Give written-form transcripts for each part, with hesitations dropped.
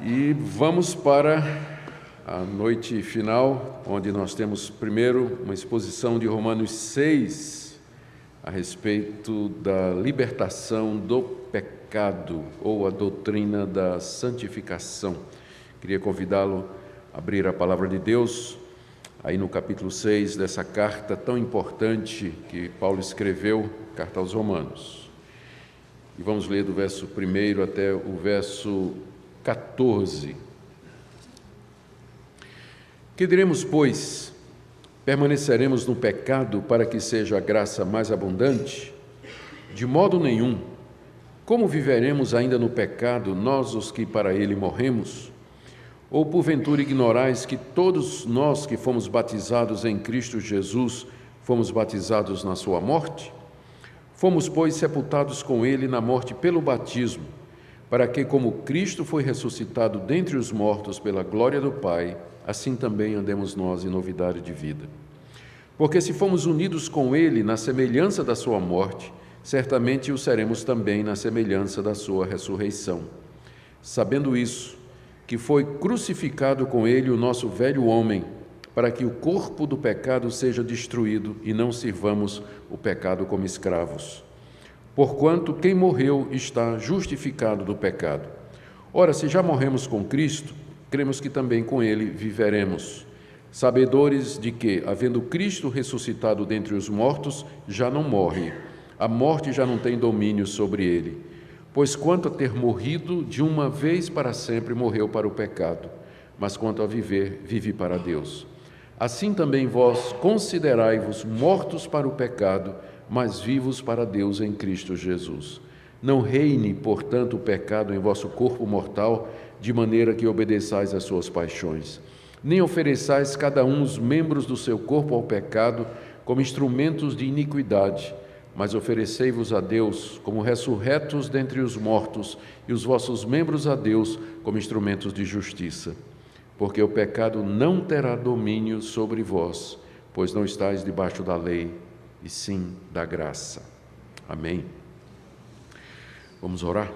E vamos para a noite final, onde nós temos primeiro uma exposição de Romanos 6 a respeito da libertação do pecado ou a doutrina da santificação. Queria convidá-lo a abrir a palavra de Deus aí no capítulo 6 dessa carta tão importante que Paulo escreveu, carta aos Romanos. E vamos ler do verso 1 até o verso 14. Que diremos, pois? Permaneceremos no pecado para que seja a graça mais abundante? De modo nenhum. Como viveremos ainda no pecado, nós os que para ele morremos? Ou porventura ignorais que todos nós que fomos batizados em Cristo Jesus, fomos batizados na sua morte? Fomos, pois, sepultados com ele na morte pelo batismo, para que, como Cristo foi ressuscitado dentre os mortos pela glória do Pai, assim também andemos nós em novidade de vida. Porque se fomos unidos com ele na semelhança da sua morte, certamente o seremos também na semelhança da sua ressurreição. Sabendo isso, que foi crucificado com ele o nosso velho homem, para que o corpo do pecado seja destruído e não sirvamos o pecado como escravos. Porquanto quem morreu está justificado do pecado. Ora, se já morremos com Cristo, cremos que também com ele viveremos, sabedores de que, havendo Cristo ressuscitado dentre os mortos, já não morre. A morte já não tem domínio sobre ele. Pois quanto a ter morrido, de uma vez para sempre morreu para o pecado, mas quanto a viver, vive para Deus. Assim também vós considerai-vos mortos para o pecado, mas vivos para Deus em Cristo Jesus. Não reine, portanto, o pecado em vosso corpo mortal, de maneira que obedeçais às suas paixões. Nem ofereçais cada um os membros do seu corpo ao pecado como instrumentos de iniquidade, mas oferecei-vos a Deus como ressurretos dentre os mortos e os vossos membros a Deus como instrumentos de justiça. Porque o pecado não terá domínio sobre vós, pois não estáis debaixo da lei, e sim da graça. Amém. Vamos orar?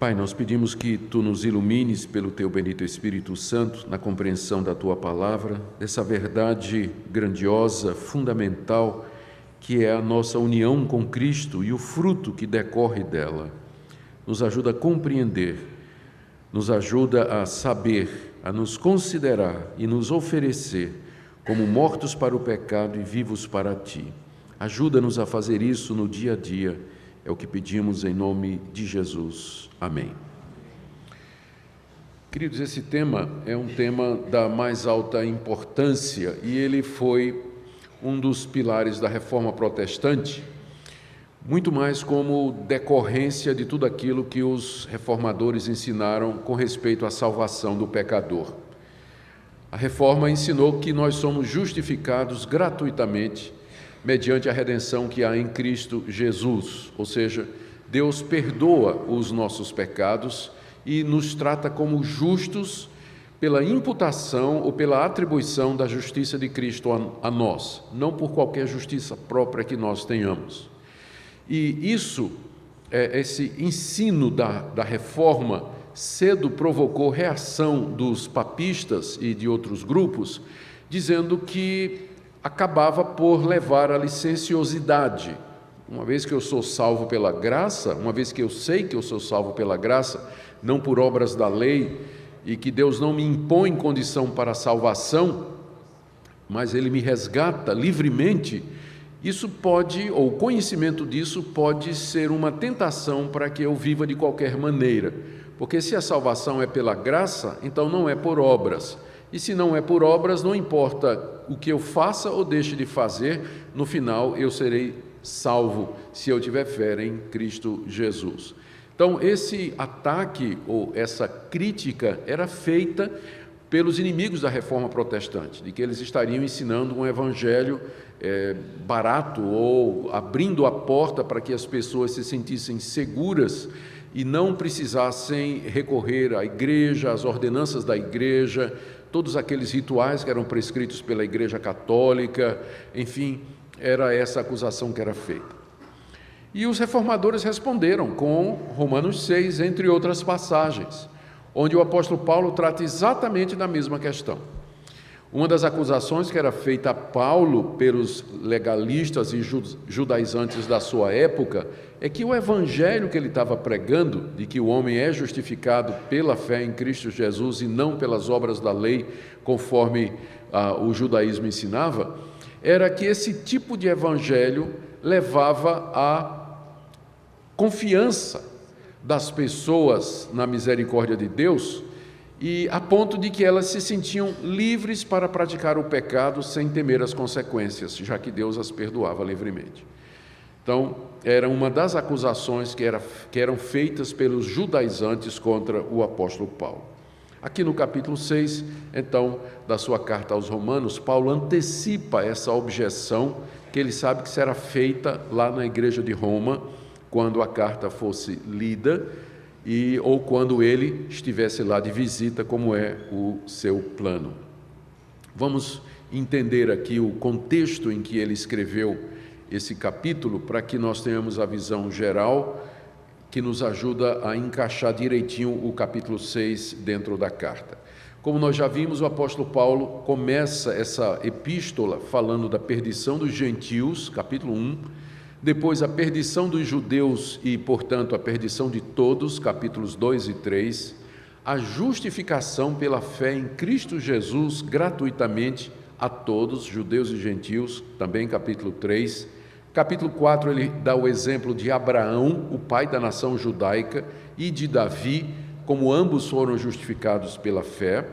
Pai, nós pedimos que Tu nos ilumines pelo Teu bendito Espírito Santo na compreensão da Tua palavra, dessa verdade grandiosa, fundamental, que é a nossa união com Cristo e o fruto que decorre dela. Nos ajuda a compreender, nos ajuda a saber, a nos considerar e nos oferecer como mortos para o pecado e vivos para Ti. Ajuda-nos a fazer isso no dia a dia, é o que pedimos em nome de Jesus. Amém. Queridos, esse tema é um tema da mais alta importância e ele foi um dos pilares da Reforma Protestante, muito mais como decorrência de tudo aquilo que os reformadores ensinaram com respeito à salvação do pecador. A Reforma ensinou que nós somos justificados gratuitamente mediante a redenção que há em Cristo Jesus, ou seja, Deus perdoa os nossos pecados e nos trata como justos pela imputação ou pela atribuição da justiça de Cristo a nós, não por qualquer justiça própria que nós tenhamos. E isso, esse ensino da Reforma, cedo provocou reação dos papistas e de outros grupos, dizendo que acabava por levar à licenciosidade. Uma vez que eu sou salvo pela graça, uma vez que eu sei que eu sou salvo pela graça, não por obras da lei, e que Deus não me impõe condição para salvação, mas Ele me resgata livremente, isso pode, ou o conhecimento disso pode ser uma tentação para que eu viva de qualquer maneira. Porque se a salvação é pela graça, então não é por obras. E se não é por obras, não importa o que eu faça ou deixe de fazer, no final eu serei salvo, se eu tiver fé em Cristo Jesus. Então, esse ataque ou essa crítica era feita pelos inimigos da Reforma Protestante, de que eles estariam ensinando um evangelho barato ou abrindo a porta para que as pessoas se sentissem seguras e não precisassem recorrer à igreja, às ordenanças da igreja, todos aqueles rituais que eram prescritos pela Igreja Católica, enfim, era essa acusação que era feita. E os reformadores responderam com Romanos 6, entre outras passagens, onde o apóstolo Paulo trata exatamente da mesma questão. Uma das acusações que era feita a Paulo pelos legalistas e judaizantes da sua época é que o evangelho que ele estava pregando, de que o homem é justificado pela fé em Cristo Jesus e não pelas obras da lei, conforme o judaísmo ensinava, era que esse tipo de evangelho levava à confiança das pessoas na misericórdia de Deus, e a ponto de que elas se sentiam livres para praticar o pecado sem temer as consequências, já que Deus as perdoava livremente. Então, era uma das acusações que eram feitas pelos judaizantes contra o apóstolo Paulo. Aqui no capítulo 6, então, da sua carta aos Romanos, Paulo antecipa essa objeção que ele sabe que será feita lá na igreja de Roma, quando a carta fosse lida, ou quando ele estivesse lá de visita, como é o seu plano. Vamos entender aqui o contexto em que ele escreveu esse capítulo, para que nós tenhamos a visão geral, que nos ajuda a encaixar direitinho o capítulo 6 dentro da carta. Como nós já vimos, o apóstolo Paulo começa essa epístola falando da perdição dos gentios, capítulo 1, depois a perdição dos judeus e, portanto, a perdição de todos, capítulos 2 e 3, a justificação pela fé em Cristo Jesus gratuitamente a todos, judeus e gentios, também capítulo 3. Capítulo 4, ele dá o exemplo de Abraão, o pai da nação judaica, e de Davi, como ambos foram justificados pela fé.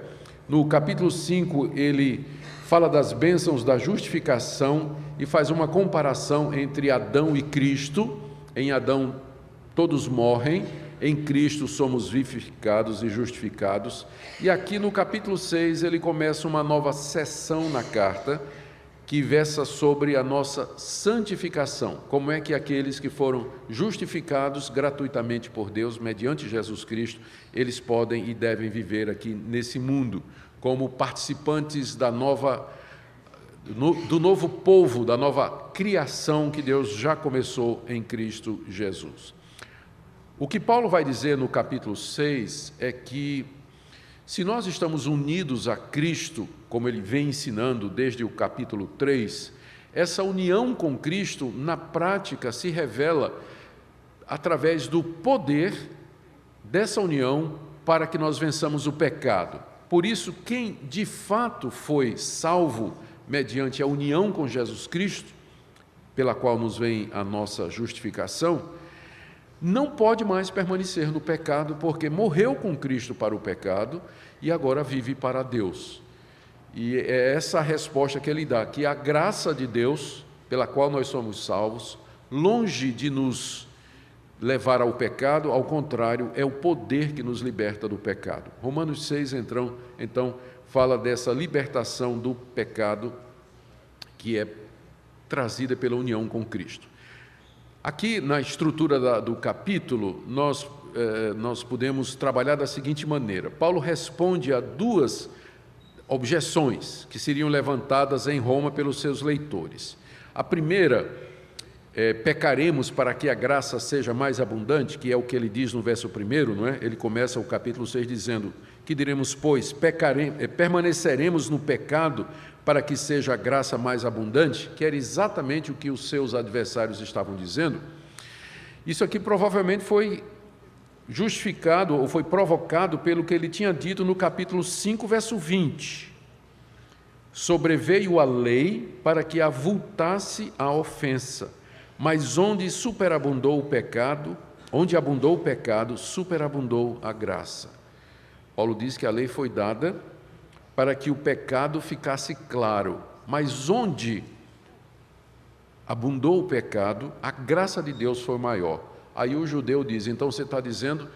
No capítulo 5, ele fala das bênçãos da justificação e faz uma comparação entre Adão e Cristo. Em Adão todos morrem, em Cristo somos vivificados e justificados. E aqui no capítulo 6 ele começa uma nova sessão na carta que versa sobre a nossa santificação. Como é que aqueles que foram justificados gratuitamente por Deus, mediante Jesus Cristo, eles podem e devem viver aqui nesse mundo, como participantes do novo povo, da nova criação que Deus já começou em Cristo Jesus. O que Paulo vai dizer no capítulo 6 é que, se nós estamos unidos a Cristo, como ele vem ensinando desde o capítulo 3, essa união com Cristo, na prática, se revela através do poder dessa união para que nós vençamos o pecado. Por isso, quem de fato foi salvo mediante a união com Jesus Cristo, pela qual nos vem a nossa justificação, não pode mais permanecer no pecado, porque morreu com Cristo para o pecado e agora vive para Deus. E é essa a resposta que ele dá, que a graça de Deus, pela qual nós somos salvos, longe de nos levar ao pecado, ao contrário, é o poder que nos liberta do pecado. Romanos 6, então, fala dessa libertação do pecado que é trazida pela união com Cristo. Aqui, na estrutura do capítulo, nós podemos trabalhar da seguinte maneira. Paulo responde a duas objeções que seriam levantadas em Roma pelos seus leitores. A primeira é: pecaremos para que a graça seja mais abundante, que é o que ele diz no verso 1, não é? Ele começa o capítulo 6 dizendo: que diremos, pois, permaneceremos no pecado para que seja a graça mais abundante? Que era exatamente o que os seus adversários estavam dizendo. Isso aqui provavelmente foi justificado ou foi provocado pelo que ele tinha dito no capítulo 5, verso 20. Sobreveio a lei para que avultasse a ofensa. Mas onde superabundou o pecado, superabundou a graça. Paulo diz que a lei foi dada para que o pecado ficasse claro, mas onde abundou o pecado, a graça de Deus foi maior. Aí o judeu diz: então você está dizendo,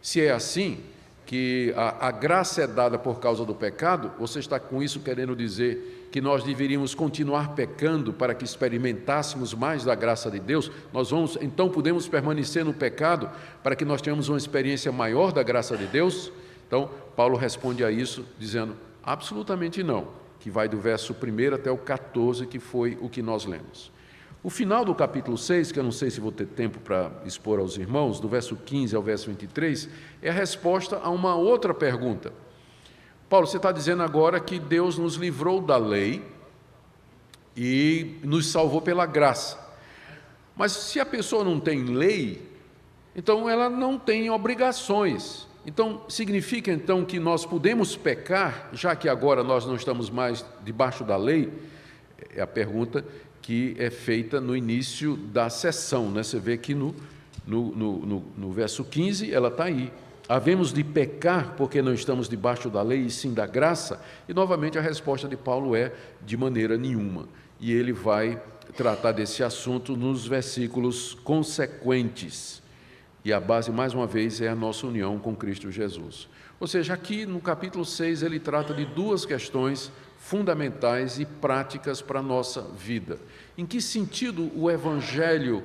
se é assim, que a graça é dada por causa do pecado, você está com isso querendo dizer que nós deveríamos continuar pecando para que experimentássemos mais da graça de Deus? Então podemos permanecer no pecado para que nós tenhamos uma experiência maior da graça de Deus? Então, Paulo responde a isso dizendo: absolutamente não, que vai do verso 1 até o 14, que foi o que nós lemos. O final do capítulo 6, que eu não sei se vou ter tempo para expor aos irmãos, do verso 15 ao verso 23, é a resposta a uma outra pergunta. Paulo, você está dizendo agora que Deus nos livrou da lei e nos salvou pela graça. Mas se a pessoa não tem lei, então ela não tem obrigações. Então, significa então que nós podemos pecar, já que agora nós não estamos mais debaixo da lei? É a pergunta que é feita no início da sessão, né? Você vê que no verso 15 ela está aí. Havemos de pecar porque não estamos debaixo da lei e sim da graça? E novamente a resposta de Paulo é: de maneira nenhuma. E ele vai tratar desse assunto nos versículos consequentes. E a base, mais uma vez, é a nossa união com Cristo Jesus. Ou seja, aqui no capítulo 6 ele trata de duas questões fundamentais e práticas para a nossa vida. Em que sentido o Evangelho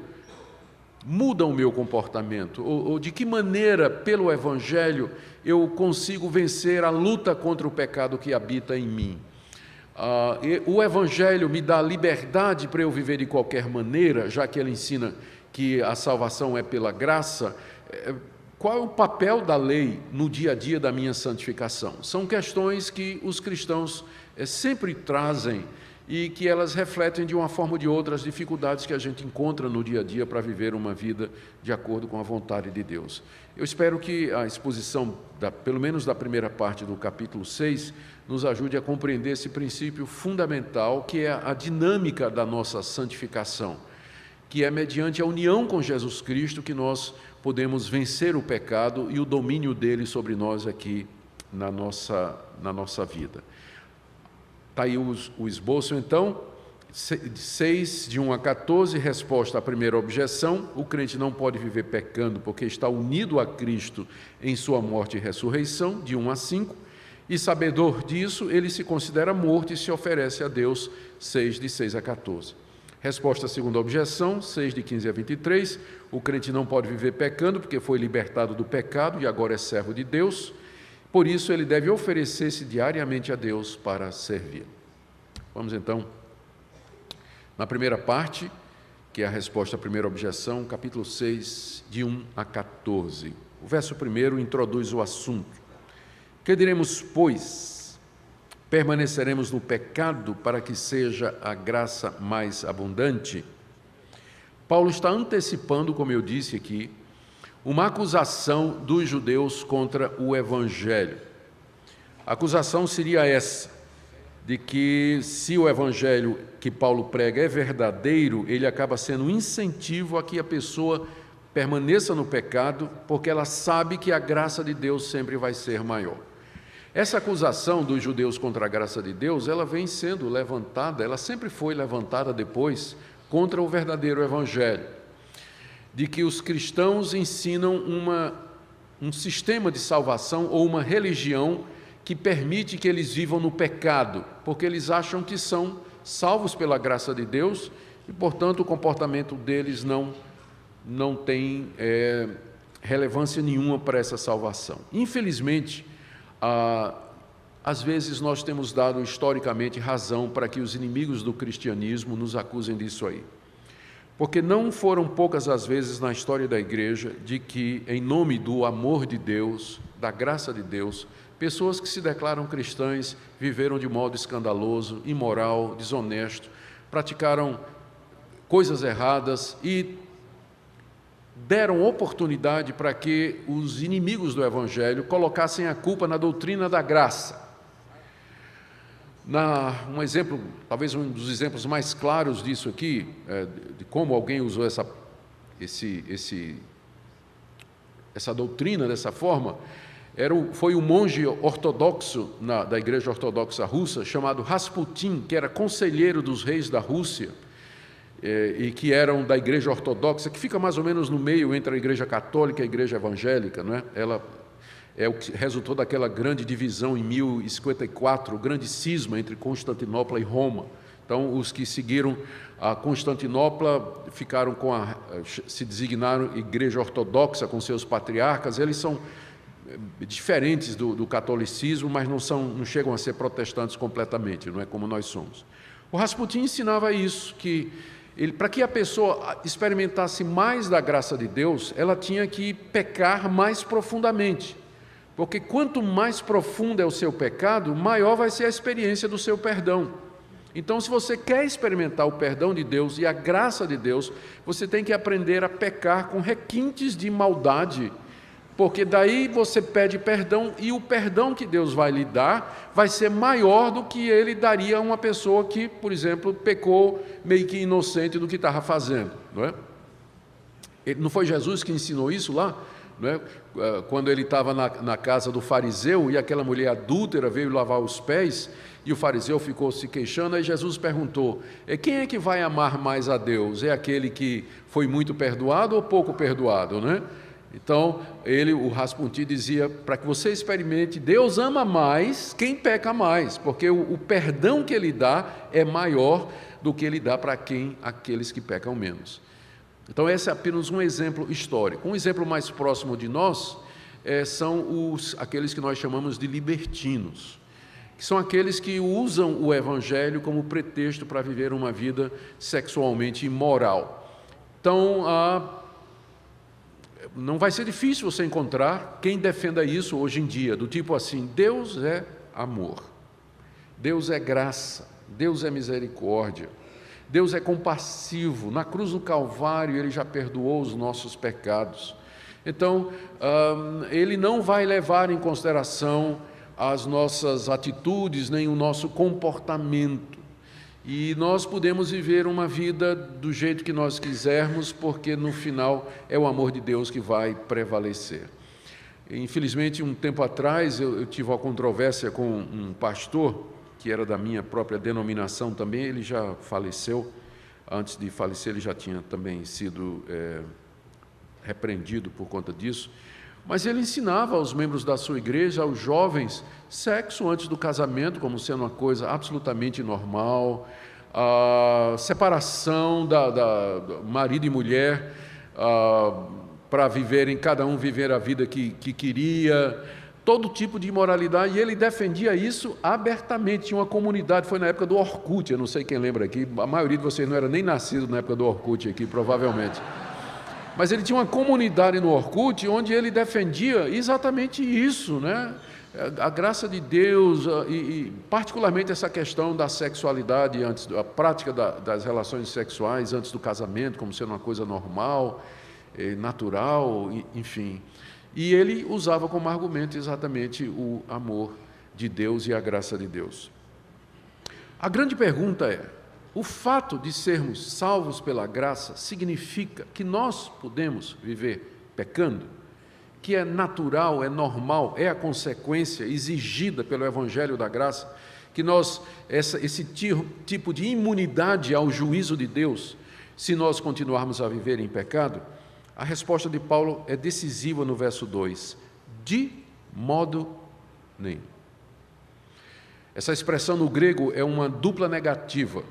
muda o meu comportamento? Ou de que maneira, pelo Evangelho, eu consigo vencer a luta contra o pecado que habita em mim? O Evangelho me dá liberdade para eu viver de qualquer maneira, já que ele ensina que a salvação é pela graça. Qual é o papel da lei no dia a dia da minha santificação? São questões que os cristãos sempre trazem e que elas refletem de uma forma ou de outra as dificuldades que a gente encontra no dia a dia para viver uma vida de acordo com a vontade de Deus. Eu espero que a exposição, pelo menos da primeira parte do capítulo 6, nos ajude a compreender esse princípio fundamental que é a dinâmica da nossa santificação, que é mediante a união com Jesus Cristo que nós podemos vencer o pecado e o domínio dele sobre nós aqui na nossa vida. Está aí o esboço, então, 6, de 1 a 14, resposta à primeira objeção: o crente não pode viver pecando porque está unido a Cristo em sua morte e ressurreição, de 1 a 5, e sabedor disso, ele se considera morto e se oferece a Deus, 6, de 6 a 14. Resposta à segunda objeção, 6, de 15 a 23, o crente não pode viver pecando porque foi libertado do pecado e agora é servo de Deus. Por isso, ele deve oferecer-se diariamente a Deus para servir. Vamos, então, na primeira parte, que é a resposta à primeira objeção, capítulo 6, de 1 a 14. O verso 1 introduz o assunto. Que diremos, pois? Permaneceremos no pecado para que seja a graça mais abundante? Paulo está antecipando, como eu disse aqui, uma acusação dos judeus contra o Evangelho. A acusação seria essa, de que se o Evangelho que Paulo prega é verdadeiro, ele acaba sendo um incentivo a que a pessoa permaneça no pecado, porque ela sabe que a graça de Deus sempre vai ser maior. Essa acusação dos judeus contra a graça de Deus, ela vem sendo levantada, ela sempre foi levantada depois, contra o verdadeiro Evangelho, de que os cristãos ensinam um sistema de salvação ou uma religião que permite que eles vivam no pecado, porque eles acham que são salvos pela graça de Deus e, portanto, o comportamento deles não tem relevância nenhuma para essa salvação. Infelizmente, às vezes nós temos dado historicamente razão para que os inimigos do cristianismo nos acusem disso aí. Porque não foram poucas as vezes na história da igreja de que, em nome do amor de Deus, da graça de Deus, pessoas que se declaram cristãs viveram de modo escandaloso, imoral, desonesto, praticaram coisas erradas e deram oportunidade para que os inimigos do Evangelho colocassem a culpa na doutrina da graça. Um exemplo, talvez um dos exemplos mais claros disso aqui, de como alguém usou essa doutrina dessa forma, foi um monge ortodoxo da Igreja Ortodoxa Russa, chamado Rasputin, que era conselheiro dos reis da Rússia, e que eram da Igreja Ortodoxa, que fica mais ou menos no meio entre a Igreja Católica e a Igreja Evangélica, não é? É o que resultou daquela grande divisão em 1054, o grande cisma entre Constantinopla e Roma. Então, os que seguiram a Constantinopla ficaram se designaram Igreja Ortodoxa com seus patriarcas. Eles são diferentes do catolicismo, mas não chegam a ser protestantes completamente, não é como nós somos. O Rasputin ensinava isso, que Para que a pessoa experimentasse mais da graça de Deus, ela tinha que pecar mais profundamente, porque quanto mais profundo é o seu pecado, maior vai ser a experiência do seu perdão. Então, se você quer experimentar o perdão de Deus e a graça de Deus, você tem que aprender a pecar com requintes de maldade, porque daí você pede perdão e o perdão que Deus vai lhe dar vai ser maior do que ele daria a uma pessoa que, por exemplo, pecou meio que inocente do que estava fazendo, não é? Não foi Jesus que ensinou isso lá? Não é? Quando ele estava na casa do fariseu e aquela mulher adúltera veio lavar os pés e o fariseu ficou se queixando, aí Jesus perguntou, quem é que vai amar mais a Deus? É aquele que foi muito perdoado ou pouco perdoado, né? Então, o Rasputin dizia, para que você experimente, Deus ama mais quem peca mais, porque o perdão que ele dá é maior do que ele dá para aqueles que pecam menos. Então, esse é apenas um exemplo histórico. Um exemplo mais próximo de nós são aqueles que nós chamamos de libertinos, que são aqueles que usam o evangelho como pretexto para viver uma vida sexualmente imoral. Então, não vai ser difícil você encontrar quem defenda isso hoje em dia, do tipo assim, Deus é amor, Deus é graça, Deus é misericórdia, Deus é compassivo, na cruz do Calvário ele já perdoou os nossos pecados. Então, ele não vai levar em consideração as nossas atitudes, nem o nosso comportamento. E nós podemos viver uma vida do jeito que nós quisermos, porque no final é o amor de Deus que vai prevalecer. Infelizmente, um tempo atrás, eu tive uma controvérsia com um pastor, que era da minha própria denominação também, ele já faleceu. Antes de falecer, ele já tinha também sido repreendido por conta disso. Mas ele ensinava aos membros da sua igreja, aos jovens, sexo antes do casamento como sendo uma coisa absolutamente normal, a separação da marido e mulher para viverem, cada um viver a vida que queria, todo tipo de imoralidade, e ele defendia isso abertamente. Tinha uma comunidade, foi na época do Orkut, eu não sei quem lembra aqui, a maioria de vocês não era nem nascido na época do Orkut aqui, provavelmente. Mas ele tinha uma comunidade no Orkut onde ele defendia exatamente isso, né? A graça de Deus e particularmente essa questão da sexualidade, a prática das relações sexuais antes do casamento, como sendo uma coisa normal, natural, enfim. E ele usava como argumento exatamente o amor de Deus e a graça de Deus. A grande pergunta é, o fato de sermos salvos pela graça significa que nós podemos viver pecando, que é natural, é normal, é a consequência exigida pelo Evangelho da Graça, que nós, esse tipo de imunidade ao juízo de Deus, se nós continuarmos a viver em pecado? A resposta de Paulo é decisiva no verso 2, de modo nenhum. Essa expressão no grego é uma dupla negativa,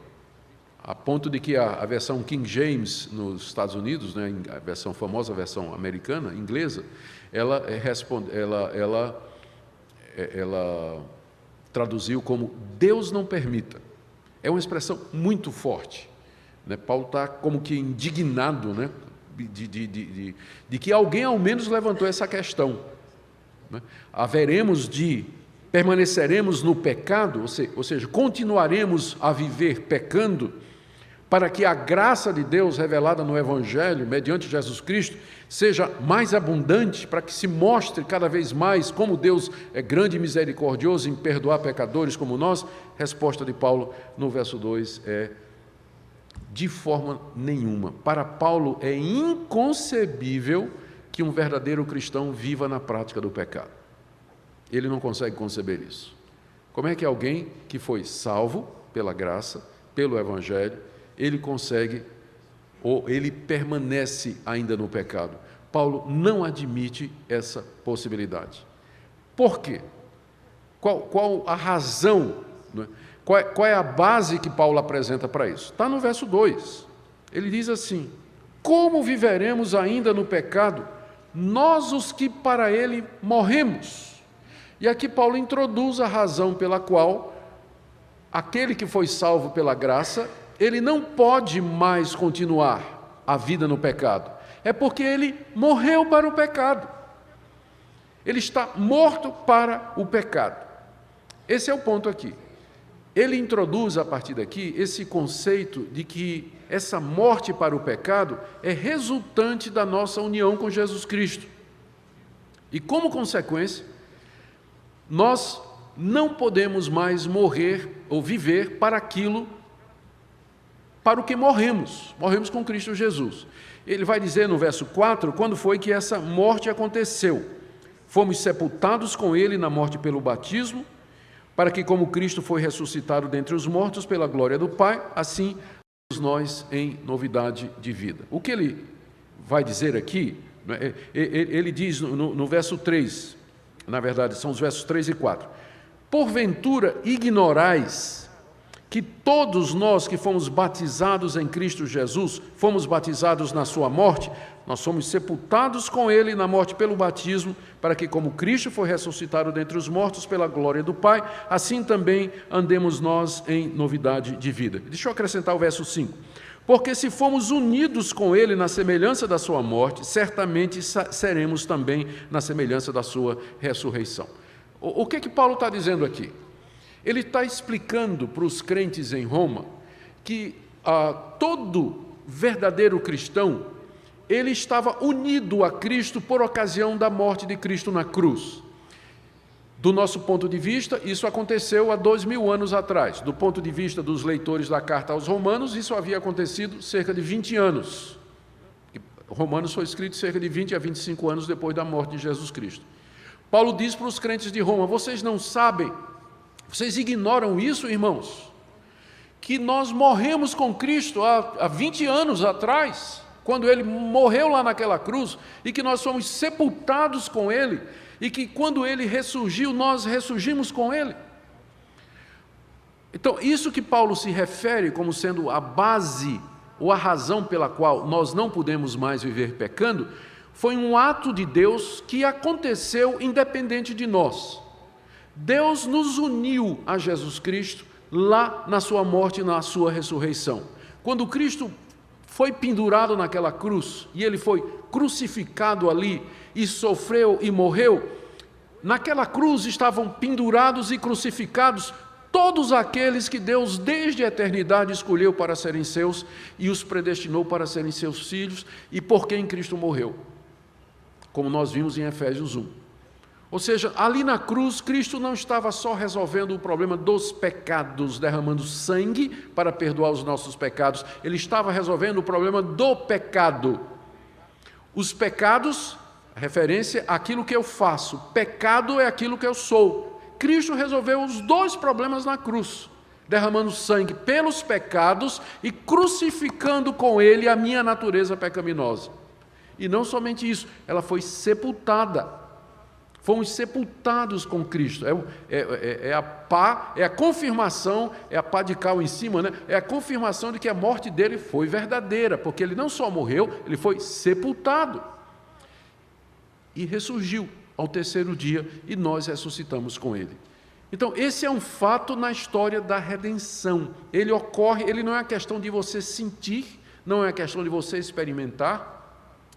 a ponto de que a versão King James nos Estados Unidos, né, a versão famosa, a versão americana, inglesa, ela traduziu como Deus não permita. É uma expressão muito forte, né? Paulo está como que indignado, né, de que alguém ao menos levantou essa questão, né? Permaneceremos no pecado, ou seja, continuaremos a viver pecando, para que a graça de Deus revelada no Evangelho, mediante Jesus Cristo, seja mais abundante, para que se mostre cada vez mais como Deus é grande e misericordioso em perdoar pecadores como nós? Resposta de Paulo no verso 2 é de forma nenhuma. Para Paulo é inconcebível que um verdadeiro cristão viva na prática do pecado. Ele não consegue conceber isso. Como é que alguém que foi salvo pela graça, pelo Evangelho, ele consegue, ou ele permanece ainda no pecado? Paulo não admite essa possibilidade. Por quê? Qual a razão? Né? Qual é a base que Paulo apresenta para isso? Está no verso 2. Ele diz assim, como viveremos ainda no pecado, nós os que para ele morremos? E aqui Paulo introduz a razão pela qual aquele que foi salvo pela graça ele não pode mais continuar a vida no pecado, é porque ele morreu para o pecado, ele está morto para o pecado. Esse é o ponto aqui. Ele introduz a partir daqui esse conceito de que essa morte para o pecado é resultante da nossa união com Jesus Cristo. E como consequência, nós não podemos mais morrer ou viver para aquilo para o que morremos com Cristo Jesus. Ele vai dizer no verso 4, quando foi que essa morte aconteceu? Fomos sepultados com ele na morte pelo batismo, para que como Cristo foi ressuscitado dentre os mortos pela glória do Pai, assim nós em novidade de vida. O que ele vai dizer aqui, ele diz no verso 3, na verdade são os versos 3 e 4, porventura ignorais que todos nós que fomos batizados em Cristo Jesus, fomos batizados na sua morte, nós somos sepultados com ele na morte pelo batismo, para que como Cristo foi ressuscitado dentre os mortos pela glória do Pai, assim também andemos nós em novidade de vida. Deixa eu acrescentar o verso 5. Porque se fomos unidos com ele na semelhança da sua morte, certamente seremos também na semelhança da sua ressurreição. O que é que Paulo está dizendo aqui? Ele está explicando para os crentes em Roma que todo verdadeiro cristão, ele estava unido a Cristo por ocasião da morte de Cristo na cruz. Do nosso ponto de vista, isso aconteceu há 2000 anos atrás. Do ponto de vista dos leitores da carta aos Romanos, isso havia acontecido cerca de 20 anos. Romanos foi escrito cerca de 20 a 25 anos depois da morte de Jesus Cristo. Paulo diz para os crentes de Roma, vocês não sabem, vocês ignoram isso, irmãos, que nós morremos com Cristo há 20 anos atrás, quando ele morreu lá naquela cruz, e que nós fomos sepultados com ele, e que quando ele ressurgiu, nós ressurgimos com ele. Então, isso que Paulo se refere como sendo a base, ou a razão pela qual nós não podemos mais viver pecando, foi um ato de Deus que aconteceu independente de nós. Deus nos uniu a Jesus Cristo lá na sua morte e na sua ressurreição. Quando Cristo foi pendurado naquela cruz, e ele foi crucificado ali, e sofreu e morreu, naquela cruz estavam pendurados e crucificados todos aqueles que Deus desde a eternidade escolheu para serem seus, e os predestinou para serem seus filhos, e por quem Cristo morreu, como nós vimos em Efésios 1. Ou seja, ali na cruz, Cristo não estava só resolvendo o problema dos pecados, derramando sangue para perdoar os nossos pecados, ele estava resolvendo o problema do pecado. Os pecados, referência àquilo que eu faço, pecado é aquilo que eu sou. Cristo resolveu os dois problemas na cruz, derramando sangue pelos pecados e crucificando com ele a minha natureza pecaminosa. E não somente isso, ela foi sepultada. Fomos sepultados com Cristo, é a confirmação de que a morte dele foi verdadeira, porque ele não só morreu, ele foi sepultado e ressurgiu ao terceiro dia, e nós ressuscitamos com ele. Então, esse é um fato na história da redenção, ele ocorre, ele não é uma questão de você sentir, não é uma questão de você experimentar,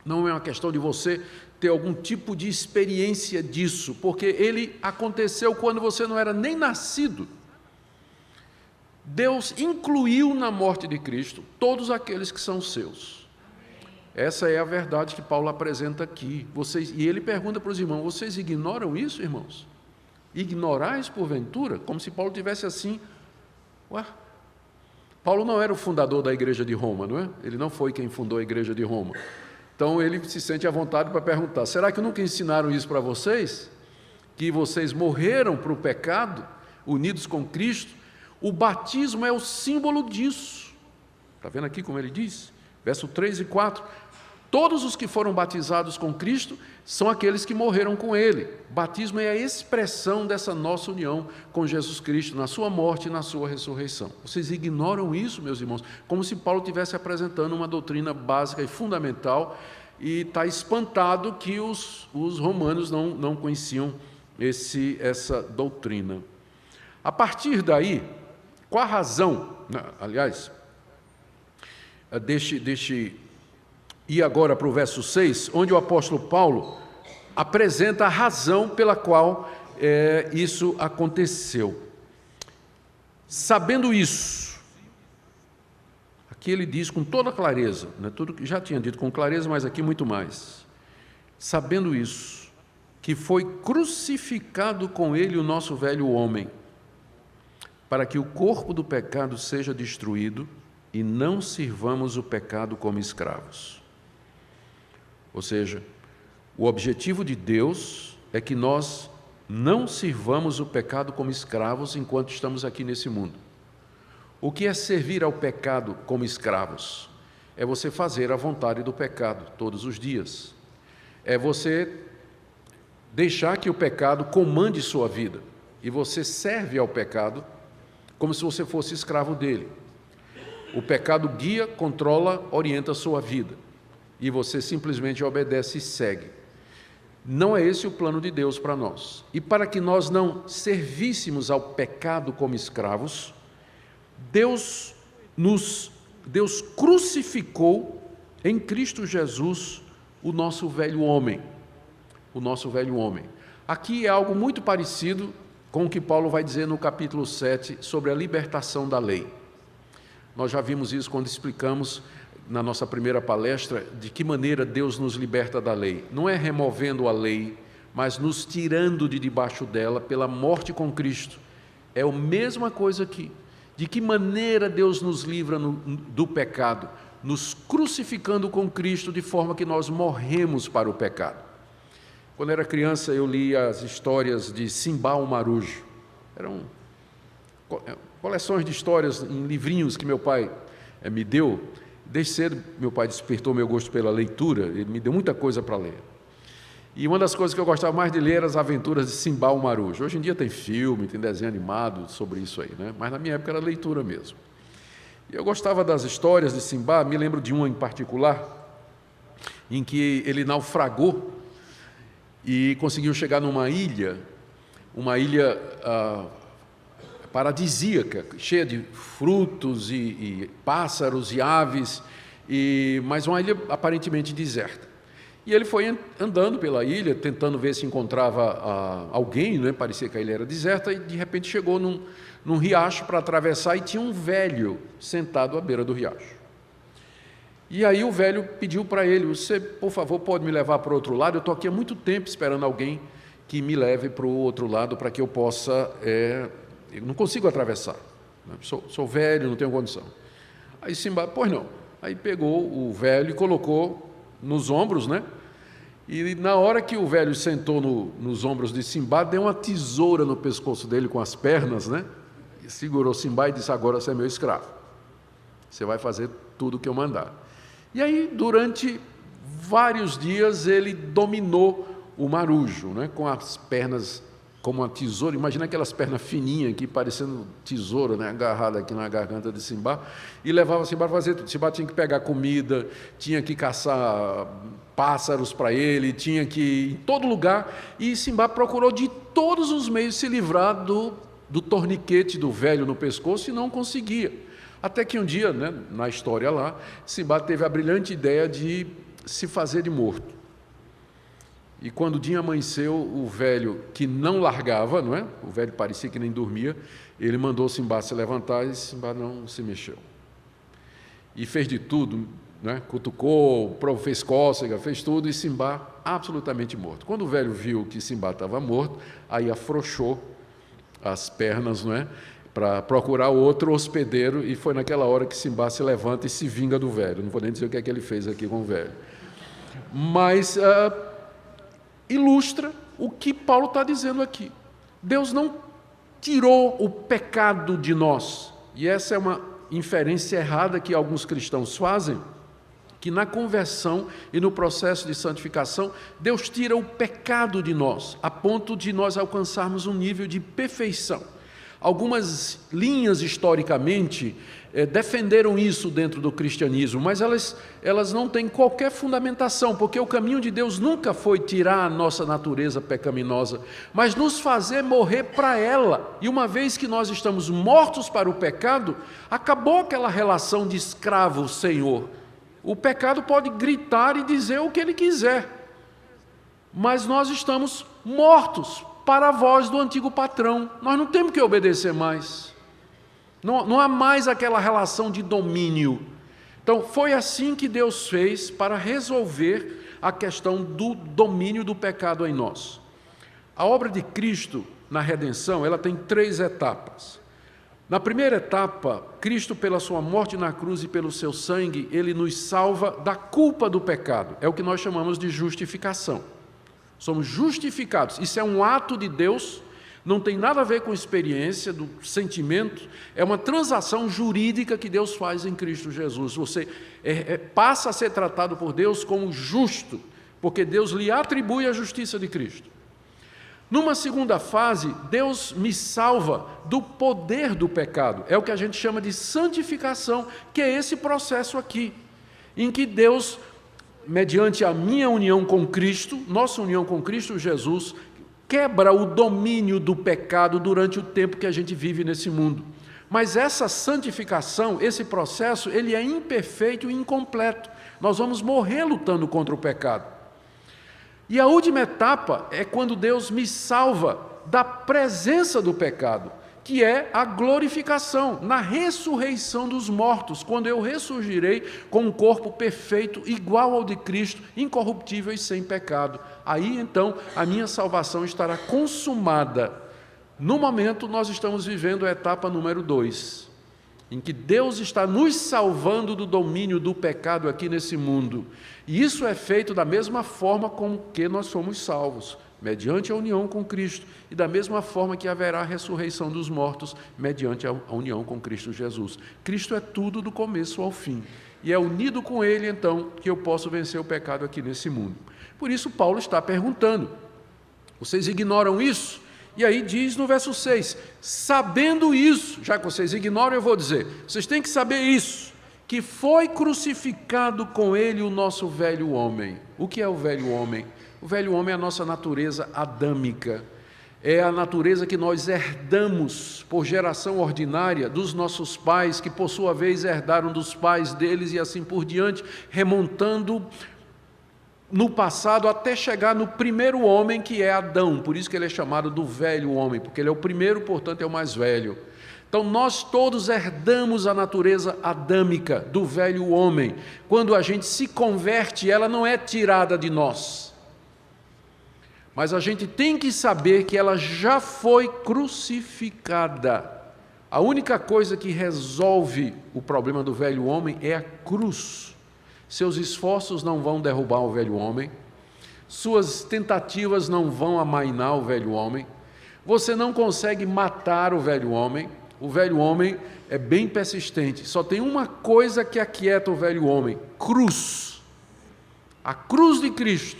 não é uma questão de você ter algum tipo de experiência disso, porque ele aconteceu quando você não era nem nascido. Deus incluiu na morte de Cristo todos aqueles que são seus. Essa é a verdade que Paulo apresenta aqui. E ele pergunta para os irmãos, vocês ignoram isso, irmãos? Ignorais porventura? Como se Paulo tivesse assim... Ué? Paulo não era o fundador da igreja de Roma, não é? Ele não foi quem fundou a igreja de Roma. Então, ele se sente à vontade para perguntar, será que nunca ensinaram isso para vocês? Que vocês morreram para o pecado, unidos com Cristo? O batismo é o símbolo disso. Está vendo aqui como ele diz? Verso 3 e 4. Todos os que foram batizados com Cristo são aqueles que morreram com ele. Batismo é a expressão dessa nossa união com Jesus Cristo, na sua morte e na sua ressurreição. Vocês ignoram isso, meus irmãos, como se Paulo estivesse apresentando uma doutrina básica e fundamental, e está espantado que os romanos não conheciam essa doutrina. A partir daí, qual a razão, aliás, E agora para o verso 6, onde o apóstolo Paulo apresenta a razão pela qual isso aconteceu. Sabendo isso, aqui ele diz com toda clareza, né, tudo que já tinha dito com clareza, mas aqui muito mais. Sabendo isso, que foi crucificado com ele o nosso velho homem, para que o corpo do pecado seja destruído e não sirvamos o pecado como escravos. Ou seja, o objetivo de Deus é que nós não sirvamos o pecado como escravos enquanto estamos aqui nesse mundo. O que é servir ao pecado como escravos? É você fazer a vontade do pecado todos os dias. É você deixar que o pecado comande sua vida. E você serve ao pecado como se você fosse escravo dele. O pecado guia, controla, orienta a sua vida. E você simplesmente obedece e segue. Não é esse o plano de Deus para nós. E para que nós não servíssemos ao pecado como escravos, Deus crucificou em Cristo Jesus o nosso velho homem. O nosso velho homem. Aqui é algo muito parecido com o que Paulo vai dizer no capítulo 7 sobre a libertação da lei. Nós já vimos isso quando explicamos na nossa primeira palestra de que maneira Deus nos liberta da lei. Não é removendo a lei, mas nos tirando de debaixo dela pela morte com Cristo. É a mesma coisa aqui. De que maneira Deus nos livra do pecado? Nos crucificando com Cristo de forma que nós morremos para o pecado. Quando era criança eu li as histórias de Simbá o Marujo. Eram coleções de histórias em livrinhos que meu pai me deu. Desde cedo, meu pai despertou meu gosto pela leitura, ele me deu muita coisa para ler. E uma das coisas que eu gostava mais de ler era as aventuras de Simbá o Marujo. Hoje em dia tem filme, tem desenho animado sobre isso aí, né? Mas na minha época era leitura mesmo. E eu gostava das histórias de Simbá, me lembro de uma em particular, em que ele naufragou e conseguiu chegar numa ilha, paradisíaca, cheia de frutos e pássaros e aves, mas uma ilha aparentemente deserta. E ele foi andando pela ilha, tentando ver se encontrava alguém, né? Parecia que a ilha era deserta, e de repente chegou num riacho para atravessar e tinha um velho sentado à beira do riacho. E aí o velho pediu para ele: "Você, por favor, pode me levar para o outro lado? Eu estou aqui há muito tempo esperando alguém que me leve para o outro lado para que eu possa... Eu não consigo atravessar, sou velho, não tenho condição." Aí Simbá, pois não. Aí pegou o velho e colocou nos ombros, né? E na hora que o velho sentou nos ombros de Simbá, deu uma tesoura no pescoço dele com as pernas, né? E segurou Simbá e disse: "Agora você é meu escravo, você vai fazer tudo o que eu mandar." E aí, durante vários dias, ele dominou o marujo, né? Com as pernas como uma tesoura, imagina aquelas pernas fininhas aqui, parecendo tesoura, né, agarrada aqui na garganta de Simbá, e levava Simbá para fazer tudo. Simbá tinha que pegar comida, tinha que caçar pássaros para ele, tinha que ir em todo lugar, e Simbá procurou de todos os meios se livrar do torniquete do velho no pescoço e não conseguia. Até que um dia, né, na história lá, Simbá teve a brilhante ideia de se fazer de morto. E quando o dia amanheceu, o velho que não largava, não é? O velho parecia que nem dormia, ele mandou Simbá se levantar e Simbá não se mexeu. E fez de tudo, né? Cutucou, fez cócega, fez tudo, e Simbá absolutamente morto. Quando o velho viu que Simbá estava morto, aí afrouxou as pernas, não é? Para procurar outro hospedeiro, e foi naquela hora que Simbá se levanta e se vinga do velho. Não vou nem dizer o que é que ele fez aqui com o velho. Mas... ilustra o que Paulo está dizendo aqui. Deus não tirou o pecado de nós. E essa é uma inferência errada que alguns cristãos fazem, que na conversão e no processo de santificação, Deus tira o pecado de nós, a ponto de nós alcançarmos um nível de perfeição. Algumas linhas historicamente defenderam isso dentro do cristianismo, mas elas não têm qualquer fundamentação, porque o caminho de Deus nunca foi tirar a nossa natureza pecaminosa, mas nos fazer morrer para ela. E uma vez que nós estamos mortos para o pecado, acabou aquela relação de escravo-senhor. O pecado pode gritar e dizer o que ele quiser, mas nós estamos mortos para a voz do antigo patrão. Nós não temos que obedecer mais. Não há mais aquela relação de domínio. Então, foi assim que Deus fez para resolver a questão do domínio do pecado em nós. A obra de Cristo na redenção, ela tem três etapas. Na primeira etapa, Cristo, pela sua morte na cruz e pelo seu sangue, ele nos salva da culpa do pecado. É o que nós chamamos de justificação. Somos justificados. Isso é um ato de Deus, não tem nada a ver com experiência, do sentimento. É uma transação jurídica que Deus faz em Cristo Jesus. Você passa a ser tratado por Deus como justo, porque Deus lhe atribui a justiça de Cristo. Numa segunda fase, Deus me salva do poder do pecado. É o que a gente chama de santificação, que é esse processo aqui, em que Deus, mediante a minha união com Cristo, nossa união com Cristo Jesus, quebra o domínio do pecado durante o tempo que a gente vive nesse mundo. Mas essa santificação, esse processo, ele é imperfeito e incompleto. Nós vamos morrer lutando contra o pecado. E a última etapa é quando Deus me salva da presença do pecado, que é a glorificação, na ressurreição dos mortos, quando eu ressurgirei com um corpo perfeito, igual ao de Cristo, incorruptível e sem pecado. Aí, então, a minha salvação estará consumada. No momento, nós estamos vivendo a etapa número 2, em que Deus está nos salvando do domínio do pecado aqui nesse mundo. E isso é feito da mesma forma com que nós somos salvos, mediante a união com Cristo, e da mesma forma que haverá a ressurreição dos mortos, mediante a união com Cristo Jesus. Cristo é tudo do começo ao fim, e é unido com Ele, então, que eu posso vencer o pecado aqui nesse mundo. Por isso, Paulo está perguntando, vocês ignoram isso? E aí diz no verso 6, sabendo isso, já que vocês ignoram, eu vou dizer, vocês têm que saber isso, que foi crucificado com ele o nosso velho homem. O que é o velho homem? O velho homem é a nossa natureza adâmica, é a natureza que nós herdamos por geração ordinária dos nossos pais, que por sua vez herdaram dos pais deles e assim por diante, remontando no passado até chegar no primeiro homem, que é Adão. Por isso que ele é chamado do velho homem, porque ele é o primeiro, portanto é o mais velho. Então nós todos herdamos a natureza adâmica do velho homem. Quando a gente se converte, ela não é tirada de nós, mas a gente tem que saber que ela já foi crucificada. A única coisa que resolve o problema do velho homem é a cruz. Seus esforços não vão derrubar o velho homem, suas tentativas não vão amainar o velho homem, você não consegue matar o velho homem é bem persistente, só tem uma coisa que aquieta o velho homem: cruz. A cruz de Cristo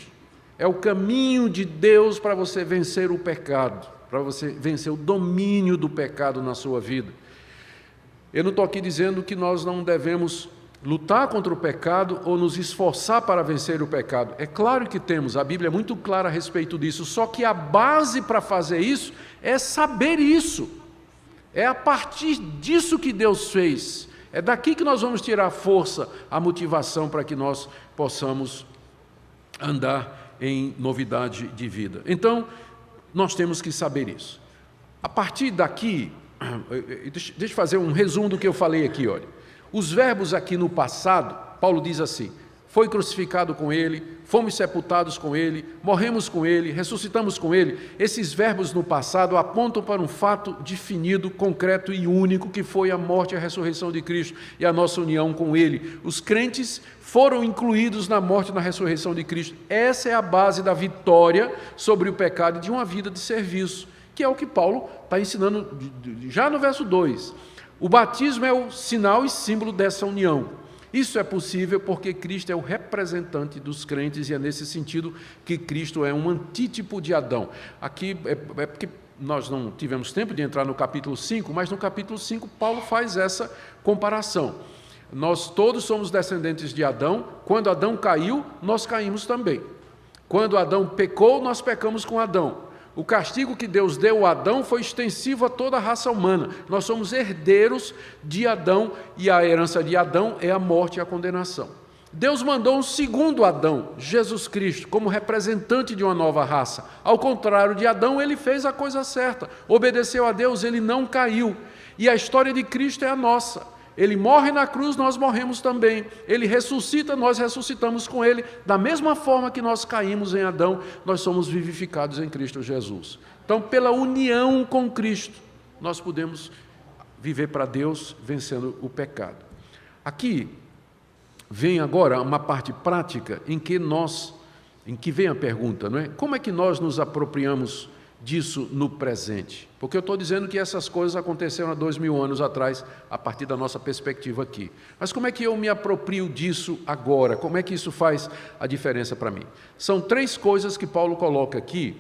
é o caminho de Deus para você vencer o pecado, para você vencer o domínio do pecado na sua vida. Eu não estou aqui dizendo que nós não devemos lutar contra o pecado ou nos esforçar para vencer o pecado. É claro que temos, a Bíblia é muito clara a respeito disso, só que a base para fazer isso é saber isso. É a partir disso que Deus fez. É daqui que nós vamos tirar a força, a motivação para que nós possamos andar em novidade de vida. Então, nós temos que saber isso. A partir daqui, deixa eu fazer um resumo do que eu falei aqui, olha. Os verbos aqui no passado, Paulo diz assim, foi crucificado com ele, fomos sepultados com ele, morremos com ele, ressuscitamos com ele. Esses verbos no passado apontam para um fato definido, concreto e único, que foi a morte e a ressurreição de Cristo e a nossa união com ele. Os crentes foram incluídos na morte e na ressurreição de Cristo. Essa é a base da vitória sobre o pecado e de uma vida de serviço, que é o que Paulo está ensinando já no verso 2. O batismo é o sinal e símbolo dessa união. Isso é possível porque Cristo é o representante dos crentes e é nesse sentido que Cristo é um antítipo de Adão. Aqui é porque nós não tivemos tempo de entrar no capítulo 5, mas no capítulo 5 Paulo faz essa comparação. Nós todos somos descendentes de Adão. Quando Adão caiu, nós caímos também. Quando Adão pecou, nós pecamos com Adão. O castigo que Deus deu a Adão foi extensivo a toda a raça humana. Nós somos herdeiros de Adão, e a herança de Adão é a morte e a condenação. Deus mandou um segundo Adão, Jesus Cristo, como representante de uma nova raça. Ao contrário de Adão, ele fez a coisa certa, obedeceu a Deus, ele não caiu. E a história de Cristo é a nossa. Ele morre na cruz, nós morremos também. Ele ressuscita, nós ressuscitamos com Ele. Da mesma forma que nós caímos em Adão, nós somos vivificados em Cristo Jesus. Então, pela união com Cristo, nós podemos viver para Deus, vencendo o pecado. Aqui vem agora uma parte prática em que vem a pergunta, não é? Como é que nós nos apropriamos disso no presente? Porque eu estou dizendo que essas coisas aconteceram há 2000 anos atrás, a partir da nossa perspectiva aqui. Mas como é que eu me aproprio disso agora? Como é que isso faz a diferença para mim? São três coisas que Paulo coloca aqui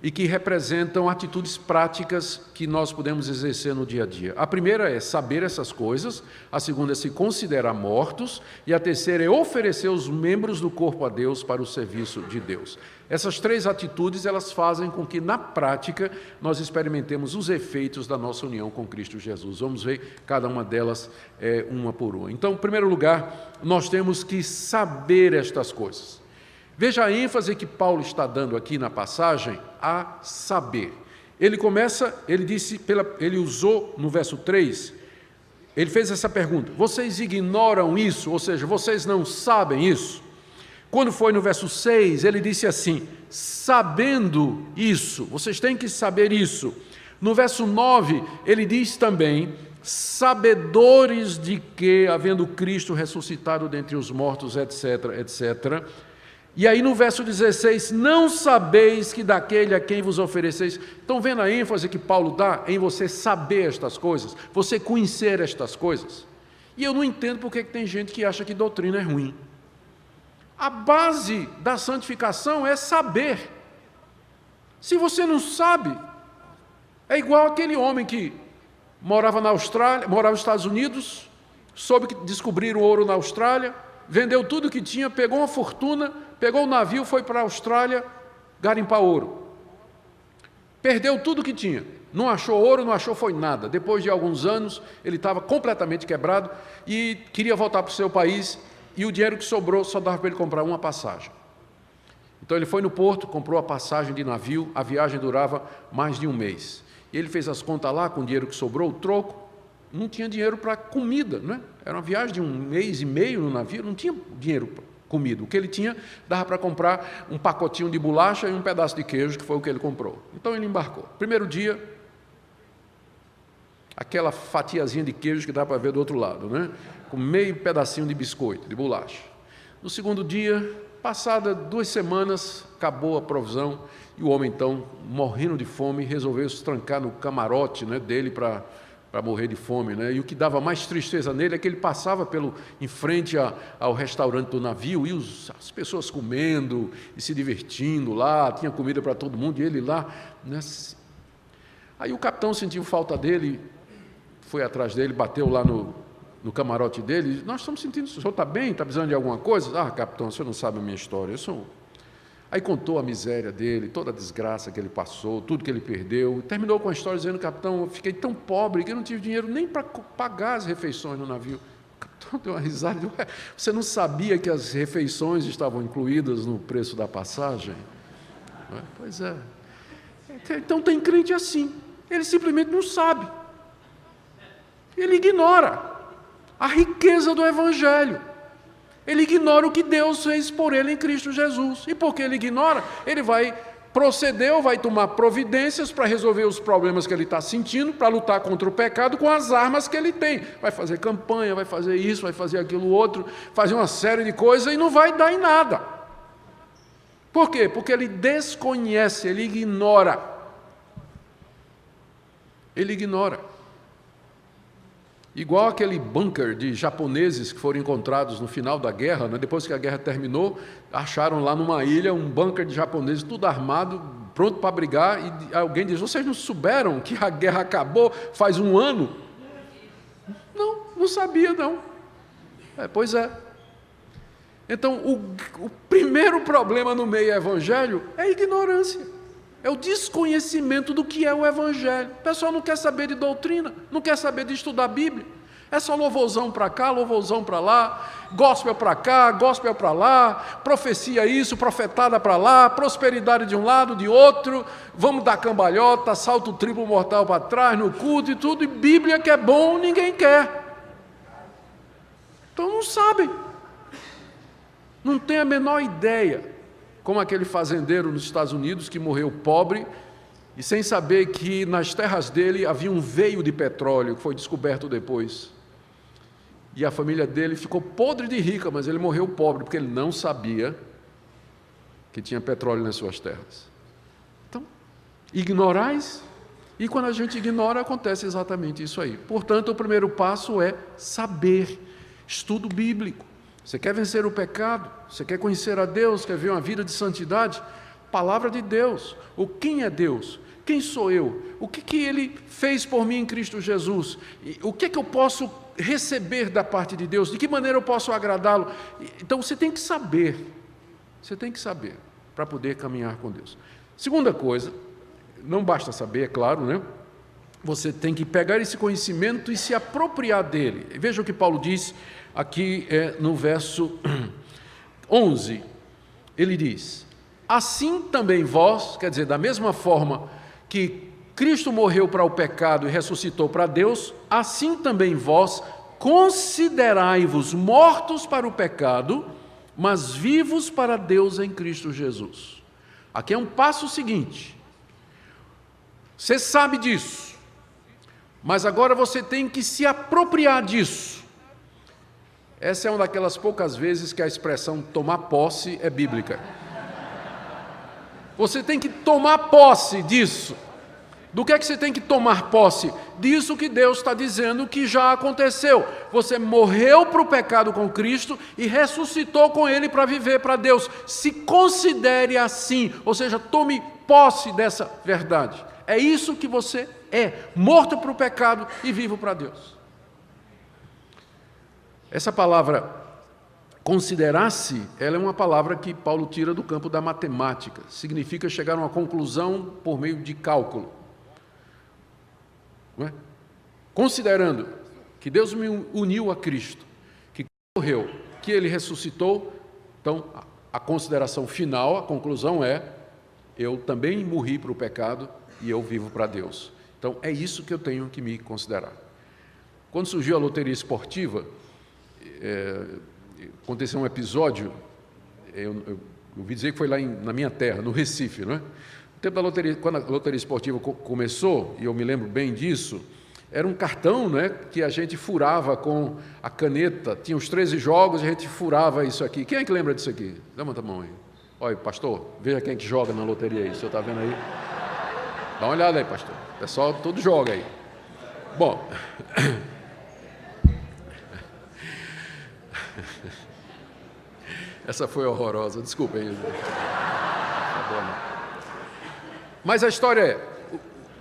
e que representam atitudes práticas que nós podemos exercer no dia a dia. A primeira é saber essas coisas, a segunda é se considerar mortos, e a terceira é oferecer os membros do corpo a Deus para o serviço de Deus. Essas três atitudes, elas fazem com que, na prática, nós experimentemos os efeitos da nossa união com Cristo Jesus. Vamos ver cada uma delas uma por uma. Então, em primeiro lugar, nós temos que saber estas coisas. Veja a ênfase que Paulo está dando aqui na passagem, a saber. Ele usou no verso 3, ele fez essa pergunta: vocês ignoram isso? Ou seja, vocês não sabem isso? Quando foi no verso 6, ele disse assim: sabendo isso, vocês têm que saber isso. No verso 9, ele diz também: sabedores de que, havendo Cristo ressuscitado dentre os mortos, etc., etc. E aí no verso 16, não sabeis que daquele a quem vos ofereceis. Estão vendo a ênfase que Paulo dá em você saber estas coisas, você conhecer estas coisas? E eu não entendo porque tem gente que acha que doutrina é ruim. A base da santificação é saber. Se você não sabe, é igual aquele homem que morava nos Estados Unidos, soube que descobriram o ouro na Austrália, vendeu tudo que tinha, pegou uma fortuna, pegou o navio, foi para a Austrália garimpar ouro. Perdeu tudo que tinha, não achou ouro, não achou foi nada. Depois de alguns anos, ele estava completamente quebrado e queria voltar para o seu país, e o dinheiro que sobrou só dava para ele comprar uma passagem. Então ele foi no porto, comprou a passagem de navio, a viagem durava mais de um mês. E ele fez as contas lá com o dinheiro que sobrou, o troco. Não tinha dinheiro para comida, né? Era uma viagem de um mês e meio no navio, não tinha dinheiro para comida. O que ele tinha dava para comprar um pacotinho de bolacha e um pedaço de queijo, que foi o que ele comprou. Então ele embarcou. Primeiro dia, aquela fatiazinha de queijo que dá para ver do outro lado, né? Com meio pedacinho de biscoito, de bolacha. No segundo dia, passada 2 semanas, acabou a provisão, e o homem, então, morrendo de fome, resolveu se trancar no camarote, né, dele para morrer de fome, né? E o que dava mais tristeza nele é que ele passava em frente ao restaurante do navio, e as pessoas comendo e se divertindo lá, tinha comida para todo mundo, e ele lá, né? Aí o capitão sentiu falta dele, foi atrás dele, bateu lá no camarote dele: nós estamos sentindo, o senhor está bem? Está precisando de alguma coisa? Ah, capitão, o senhor não sabe a minha história, eu sou... Aí contou a miséria dele, toda a desgraça que ele passou, tudo que ele perdeu. Terminou com a história dizendo: capitão, eu fiquei tão pobre que eu não tive dinheiro nem para pagar as refeições no navio. O capitão deu uma risada: você não sabia que as refeições estavam incluídas no preço da passagem? Pois é. Então tem crente assim, ele simplesmente não sabe. Ele ignora a riqueza do Evangelho. Ele ignora o que Deus fez por ele em Cristo Jesus. E porque ele ignora, ele vai proceder ou vai tomar providências para resolver os problemas que ele está sentindo, para lutar contra o pecado com as armas que ele tem. Vai fazer campanha, vai fazer isso, vai fazer aquilo outro, fazer uma série de coisas, e não vai dar em nada. Por quê? Porque ele desconhece, ele ignora. Ele ignora. Igual aquele bunker de japoneses que foram encontrados no final da guerra, né? Depois que a guerra terminou, acharam lá numa ilha um bunker de japoneses, tudo armado, pronto para brigar, e alguém diz, vocês não souberam que a guerra acabou faz 1 ano? Não, não sabia não. É, pois é. Então, o primeiro problema no meio evangélico é a ignorância, é o desconhecimento do que é o evangelho. O pessoal não quer saber de doutrina, não quer saber de estudar a Bíblia, é só louvorzão para cá, louvorzão para lá, gospel para cá, gospel para lá, profecia isso, profetada para lá, prosperidade de um lado, de outro, vamos dar cambalhota, salto triplo mortal para trás, no culto e tudo, e Bíblia que é bom, ninguém quer. Então não sabem, não tem a menor ideia, como aquele fazendeiro nos Estados Unidos que morreu pobre, e sem saber que nas terras dele havia um veio de petróleo, que foi descoberto depois. E a família dele ficou podre de rica, mas ele morreu pobre, porque ele não sabia que tinha petróleo nas suas terras. Então, ignorais, e quando a gente ignora, acontece exatamente isso aí. Portanto, o primeiro passo é saber, estudo bíblico. Você quer vencer o pecado? Você quer conhecer a Deus? Quer ver uma vida de santidade? Palavra de Deus. O quem é Deus? Quem sou eu? O que Ele fez por mim em Cristo Jesus? E o que eu posso receber da parte de Deus? De que maneira eu posso agradá-lo? Então, você tem que saber. Você tem que saber para poder caminhar com Deus. Segunda coisa, não basta saber, é claro, né? Você tem que pegar esse conhecimento e se apropriar dele. Veja o que Paulo diz aqui no verso 11. Ele diz, assim também vós, quer dizer, da mesma forma que Cristo morreu para o pecado e ressuscitou para Deus, assim também vós considerai-vos mortos para o pecado, mas vivos para Deus em Cristo Jesus. Aqui é um passo seguinte. Você sabe disso. Mas agora você tem que se apropriar disso. Essa é uma daquelas poucas vezes que a expressão tomar posse é bíblica. Você tem que tomar posse disso. Do que é que você tem que tomar posse? Disso que Deus está dizendo que já aconteceu. Você morreu para o pecado com Cristo e ressuscitou com Ele para viver para Deus. Se considere assim, ou seja, tome posse dessa verdade. É isso que você é, morto para o pecado e vivo para Deus. Essa palavra considerar-se, ela é uma palavra que Paulo tira do campo da matemática, significa chegar a uma conclusão por meio de cálculo. Não é? Considerando que Deus me uniu a Cristo, que morreu, que Ele ressuscitou, então a consideração final, a conclusão é, eu também morri para o pecado e eu vivo para Deus. Então, é isso que eu tenho que me considerar. Quando surgiu a loteria esportiva, aconteceu um episódio, eu ouvi dizer que foi lá na minha terra, no Recife, não é? No tempo da loteria, quando a loteria esportiva começou, e eu me lembro bem disso, era um cartão, né, que a gente furava com a caneta, tinha os 13 jogos e a gente furava isso aqui. Quem é que lembra disso aqui? Levanta a mão aí. Olha, pastor, veja quem é que joga na loteria aí, o senhor está vendo aí? Dá uma olhada aí, pastor. O pessoal todo joga aí. Bom. Essa foi horrorosa, desculpem. Mas a história é,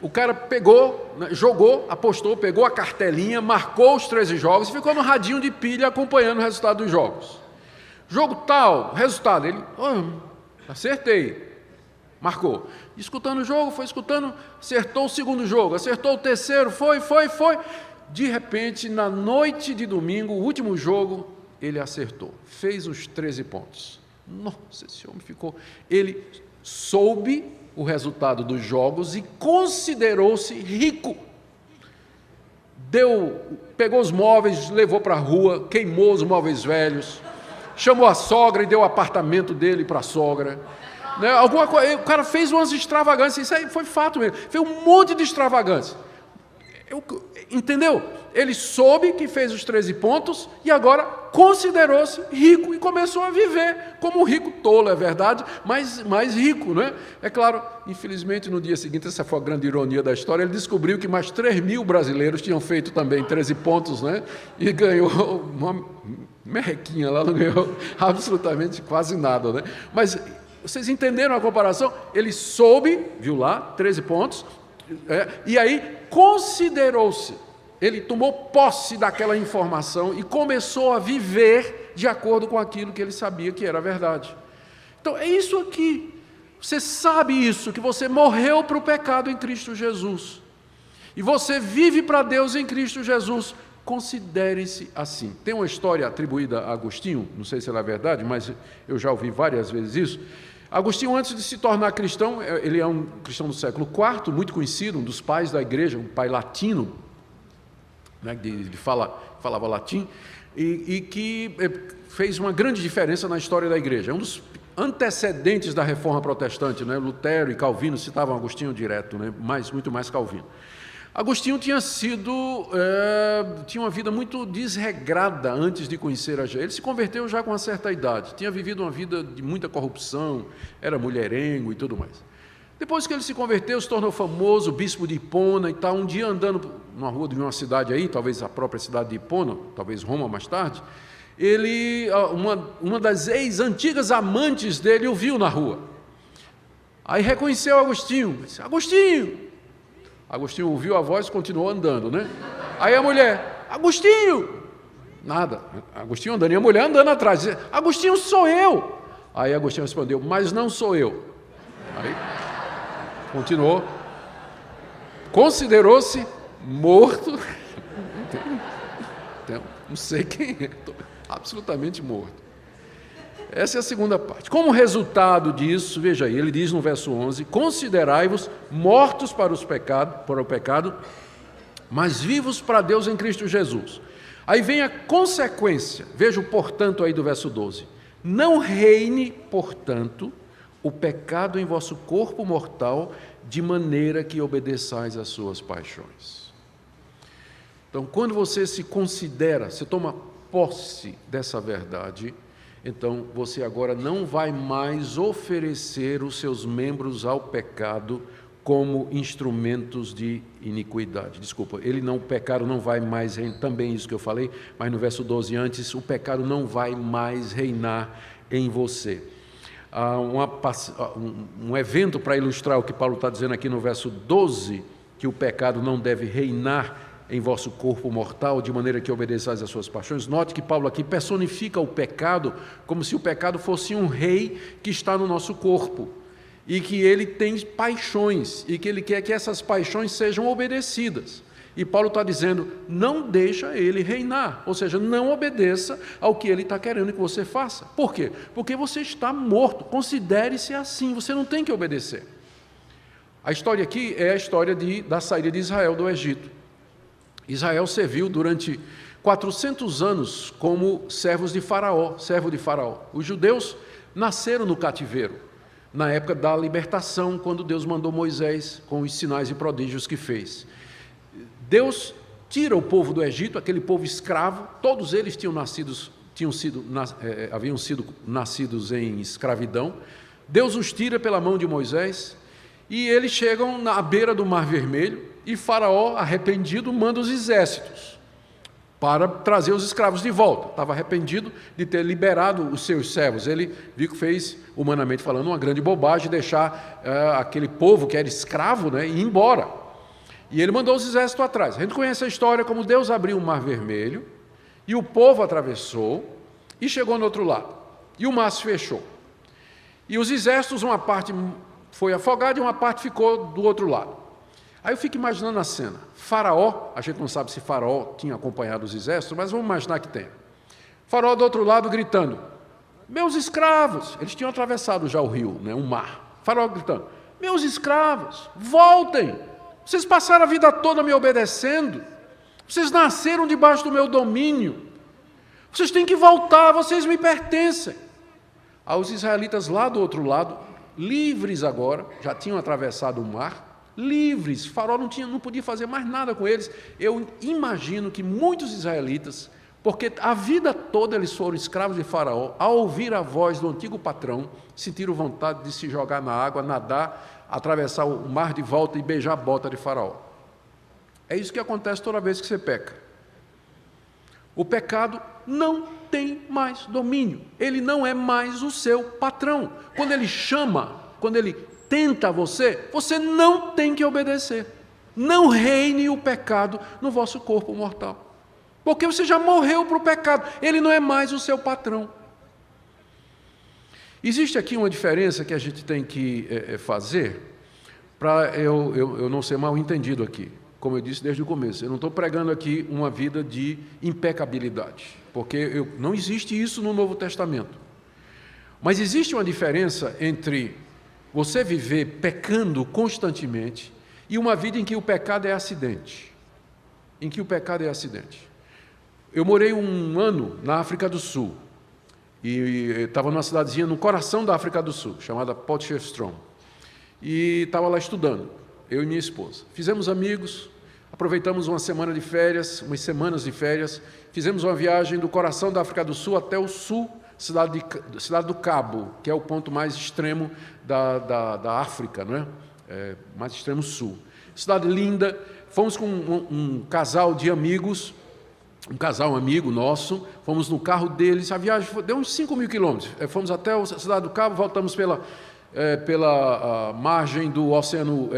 o cara pegou, jogou, apostou, pegou a cartelinha, marcou os 13 jogos e ficou no radinho de pilha acompanhando o resultado dos jogos. Jogo tal, resultado, ele, acertei. Marcou. Escutando o jogo, foi escutando, acertou o segundo jogo, acertou o terceiro, foi. De repente, na noite de domingo, o último jogo, ele acertou. Fez os 13 pontos. Nossa, esse homem ficou... Ele soube o resultado dos jogos e considerou-se rico. Pegou os móveis, levou para a rua, queimou os móveis velhos, chamou a sogra e deu o apartamento dele para a sogra. Né, alguma coisa, o cara fez umas extravagâncias, isso aí foi fato mesmo, fez um monte de extravagância. Entendeu? Ele soube que fez os 13 pontos e agora considerou-se rico e começou a viver como um rico tolo, é verdade, mas mais rico, né? É claro, infelizmente no dia seguinte, essa foi a grande ironia da história, ele descobriu que mais 3.000 brasileiros tinham feito também 13 pontos, né? E ganhou uma merrequinha lá, não ganhou absolutamente quase nada, né? Mas Vocês entenderam a comparação? Ele soube, viu lá, 13 pontos, e aí considerou-se, ele tomou posse daquela informação e começou a viver de acordo com aquilo que ele sabia que era verdade. Então, é isso aqui. Você sabe isso, que você morreu para o pecado em Cristo Jesus. E você vive para Deus em Cristo Jesus. Considere-se assim. Tem uma história atribuída a Agostinho, não sei se ela é verdade, mas eu já ouvi várias vezes isso. Agostinho, antes de se tornar cristão, ele é um cristão do século IV, muito conhecido, um dos pais da igreja, um pai latino, né, ele falava latim, e que fez uma grande diferença na história da igreja. É um dos antecedentes da reforma protestante, né? Lutero e Calvino citavam Agostinho direto, né? Muito mais Calvino. Agostinho tinha uma vida muito desregrada antes de conhecer a Jesus. Ele se converteu já com uma certa idade, tinha vivido uma vida de muita corrupção, era mulherengo e tudo mais. Depois que ele se converteu, se tornou famoso, bispo de Hipona e tal. Um dia, andando numa rua de uma cidade aí, talvez a própria cidade de Hipona, talvez Roma mais tarde, uma das ex-antigas amantes dele o viu na rua. Aí reconheceu Agostinho, disse: Agostinho! Agostinho ouviu a voz e continuou andando, né? Aí a mulher: Agostinho! Nada, Agostinho andando, e a mulher andando atrás, dizia: Agostinho, sou eu! Aí Agostinho respondeu: mas não sou eu. Aí continuou, considerou-se morto. Então, não sei quem é, estou absolutamente morto. Essa é a segunda parte. Como resultado disso, veja aí, ele diz no verso 11: considerai-vos mortos para o pecado, mas vivos para Deus em Cristo Jesus. Aí vem a consequência, veja o portanto aí do verso 12: não reine, portanto, o pecado em vosso corpo mortal, de maneira que obedeçais às suas paixões. Então, quando você se considera, você toma posse dessa verdade, então você agora não vai mais oferecer os seus membros ao pecado como instrumentos de iniquidade. Desculpa, o pecado não vai mais reinar, também isso que eu falei, mas no verso 12 antes, o pecado não vai mais reinar em você. Há um evento para ilustrar o que Paulo está dizendo aqui no verso 12, que o pecado não deve reinar em vosso corpo mortal, de maneira que obedeçais às suas paixões. Note que Paulo aqui personifica o pecado como se o pecado fosse um rei que está no nosso corpo e que ele tem paixões e que ele quer que essas paixões sejam obedecidas. E Paulo está dizendo: não deixa ele reinar, ou seja, não obedeça ao que ele está querendo que você faça. Por quê? Porque você está morto, considere-se assim, você não tem que obedecer. A história aqui é a história da saída de Israel do Egito. Israel serviu durante 400 anos como servo de Faraó. Os judeus nasceram no cativeiro, na época da libertação, quando Deus mandou Moisés com os sinais e prodígios que fez. Deus tira o povo do Egito, aquele povo escravo, todos eles haviam sido nascidos em escravidão. Deus os tira pela mão de Moisés e eles chegam à beira do Mar Vermelho. E Faraó, arrependido, manda os exércitos para trazer os escravos de volta. Estava arrependido de ter liberado os seus servos. Ele viu que fez, humanamente falando, uma grande bobagem, deixar aquele povo que era escravo, né, ir embora. E ele mandou os exércitos atrás. A gente conhece a história como Deus abriu o Mar Vermelho, e o povo atravessou, e chegou no outro lado. E o mar se fechou. E os exércitos, uma parte foi afogada, e uma parte ficou do outro lado. Aí eu fico imaginando a cena. Faraó, a gente não sabe se Faraó tinha acompanhado os exércitos, mas vamos imaginar que tem. Faraó do outro lado gritando: meus escravos! Eles tinham atravessado já o rio, né, o mar. Faraó gritando: meus escravos, voltem! Vocês passaram a vida toda me obedecendo. Vocês nasceram debaixo do meu domínio. Vocês têm que voltar, vocês me pertencem. Aí os israelitas lá do outro lado, livres agora, já tinham atravessado o mar, livres, Faraó não podia fazer mais nada com eles. Eu imagino que muitos israelitas, porque a vida toda eles foram escravos de Faraó, ao ouvir a voz do antigo patrão, sentiram vontade de se jogar na água, nadar, atravessar o mar de volta e beijar a bota de Faraó. É isso que acontece toda vez que você peca. O pecado não tem mais domínio, ele não é mais o seu patrão. Quando ele chama, quando ele tenta você, você não tem que obedecer. Não reine o pecado no vosso corpo mortal, porque você já morreu para o pecado, ele não é mais o seu patrão. Existe aqui uma diferença que a gente tem que fazer, para eu não ser mal entendido aqui. Como eu disse desde o começo, eu não estou pregando aqui uma vida de impecabilidade, porque não existe isso no Novo Testamento. Mas existe uma diferença entre você viver pecando constantemente e uma vida em que o pecado é acidente. Em que o pecado é acidente. Eu morei um ano na África do Sul, e estava numa cidadezinha no coração da África do Sul, chamada Potchefstroom, e estava lá estudando, eu e minha esposa. Fizemos amigos, aproveitamos umas semanas de férias, fizemos uma viagem do coração da África do Sul até o sul, cidade do Cabo, que é o ponto mais extremo da África, não é? Mais extremo sul. Cidade linda, fomos com um casal de amigos, um amigo nosso, fomos no carro deles, a viagem deu uns 5 mil quilômetros, fomos até a cidade do Cabo, voltamos pela margem do Oceano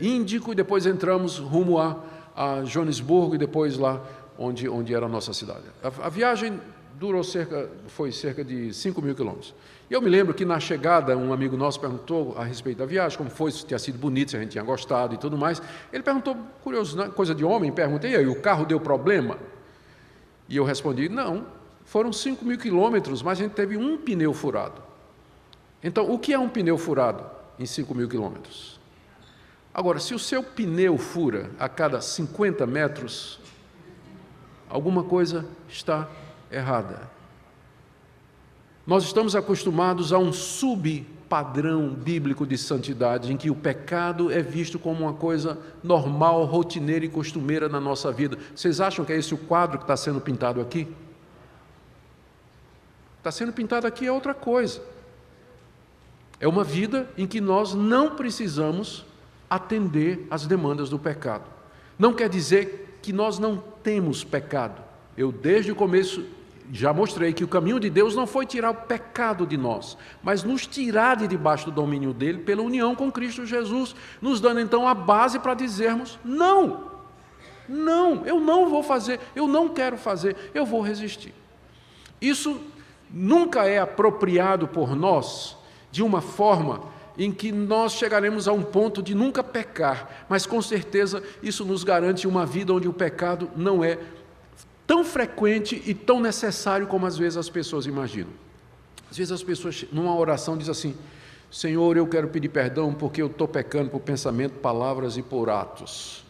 Índico, e depois entramos rumo a Joanesburgo, e depois lá onde era a nossa cidade. A viagem durou cerca de 5 mil quilômetros. E eu me lembro que na chegada, um amigo nosso perguntou a respeito da viagem, como foi, se tinha sido bonito, se a gente tinha gostado e tudo mais. Ele perguntou, curioso, né? Coisa de homem, perguntei, e aí, o carro deu problema? E eu respondi, não, foram 5 mil quilômetros, mas a gente teve um pneu furado. Então, o que é um pneu furado em 5 mil quilômetros? Agora, se o seu pneu fura a cada 50 metros, alguma coisa está errada. Nós estamos acostumados a um subpadrão bíblico de santidade, em que o pecado é visto como uma coisa normal, rotineira e costumeira na nossa vida. Vocês acham que é esse o quadro que está sendo pintado aqui? Está sendo pintado aqui é outra coisa. É uma vida em que nós não precisamos atender às demandas do pecado. Não quer dizer que nós não temos pecado. Eu, desde o começo, já mostrei que o caminho de Deus não foi tirar o pecado de nós, mas nos tirar de debaixo do domínio dele pela união com Cristo Jesus, nos dando então a base para dizermos, não, não, eu não vou fazer, eu não quero fazer, eu vou resistir. Isso nunca é apropriado por nós de uma forma em que nós chegaremos a um ponto de nunca pecar, mas com certeza isso nos garante uma vida onde o pecado não é tão frequente e tão necessário como às vezes as pessoas imaginam. Às vezes as pessoas, numa oração, dizem assim, Senhor, eu quero pedir perdão porque eu estou pecando por pensamento, palavras e por atos.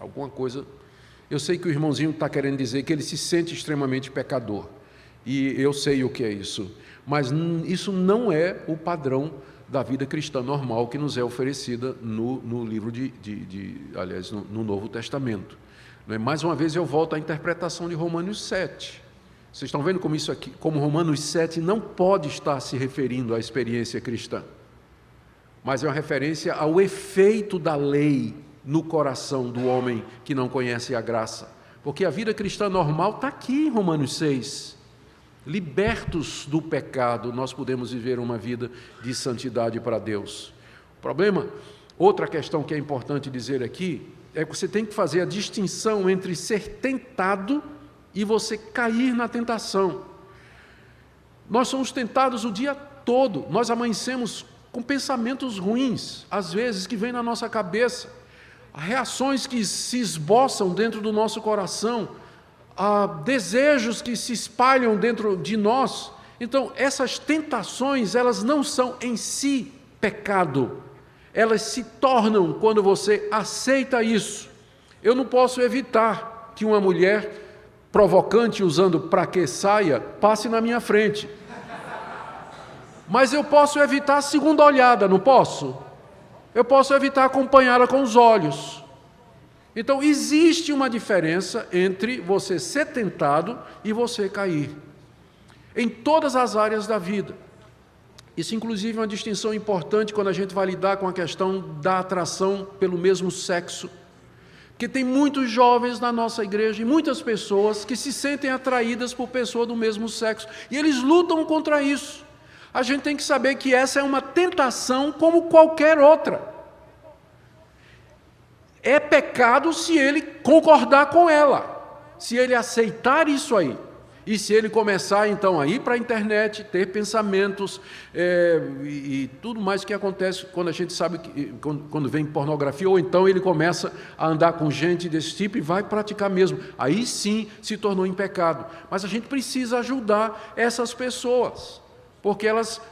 Alguma coisa... Eu sei que o irmãozinho está querendo dizer que ele se sente extremamente pecador, e eu sei o que é isso, mas isso não é o padrão da vida cristã normal que nos é oferecida no livro aliás, no Novo Testamento. Mais uma vez eu volto à interpretação de Romanos 7. Vocês estão vendo como isso aqui, como Romanos 7 não pode estar se referindo à experiência cristã, mas é uma referência ao efeito da lei no coração do homem que não conhece a graça. Porque a vida cristã normal está aqui em Romanos 6. Libertos do pecado, nós podemos viver uma vida de santidade para Deus. O problema, outra questão que é importante dizer aqui, é que você tem que fazer a distinção entre ser tentado e você cair na tentação. Nós somos tentados o dia todo, nós amanhecemos com pensamentos ruins, às vezes, que vêm na nossa cabeça, reações que se esboçam dentro do nosso coração, desejos que se espalham dentro de nós. Então, essas tentações, elas não são em si pecado, elas se tornam quando você aceita isso. Eu não posso evitar que uma mulher provocante, usando pra que saia, passe na minha frente. Mas eu posso evitar a segunda olhada, não posso? Eu posso evitar acompanhá-la com os olhos. Então, existe uma diferença entre você ser tentado e você cair. Em todas as áreas da vida. Isso, inclusive, é uma distinção importante quando a gente vai lidar com a questão da atração pelo mesmo sexo. que tem muitos jovens na nossa igreja e muitas pessoas que se sentem atraídas por pessoa do mesmo sexo, e eles lutam contra isso. A gente tem que saber que essa é uma tentação como qualquer outra. É pecado se ele concordar com ela, se ele aceitar isso aí, e se ele começar então a ir para a internet, ter pensamentos e tudo mais que acontece quando a gente sabe, quando vem pornografia, ou então ele começa a andar com gente desse tipo e vai praticar mesmo, aí sim se tornou em pecado. Mas a gente precisa ajudar essas pessoas, porque elas,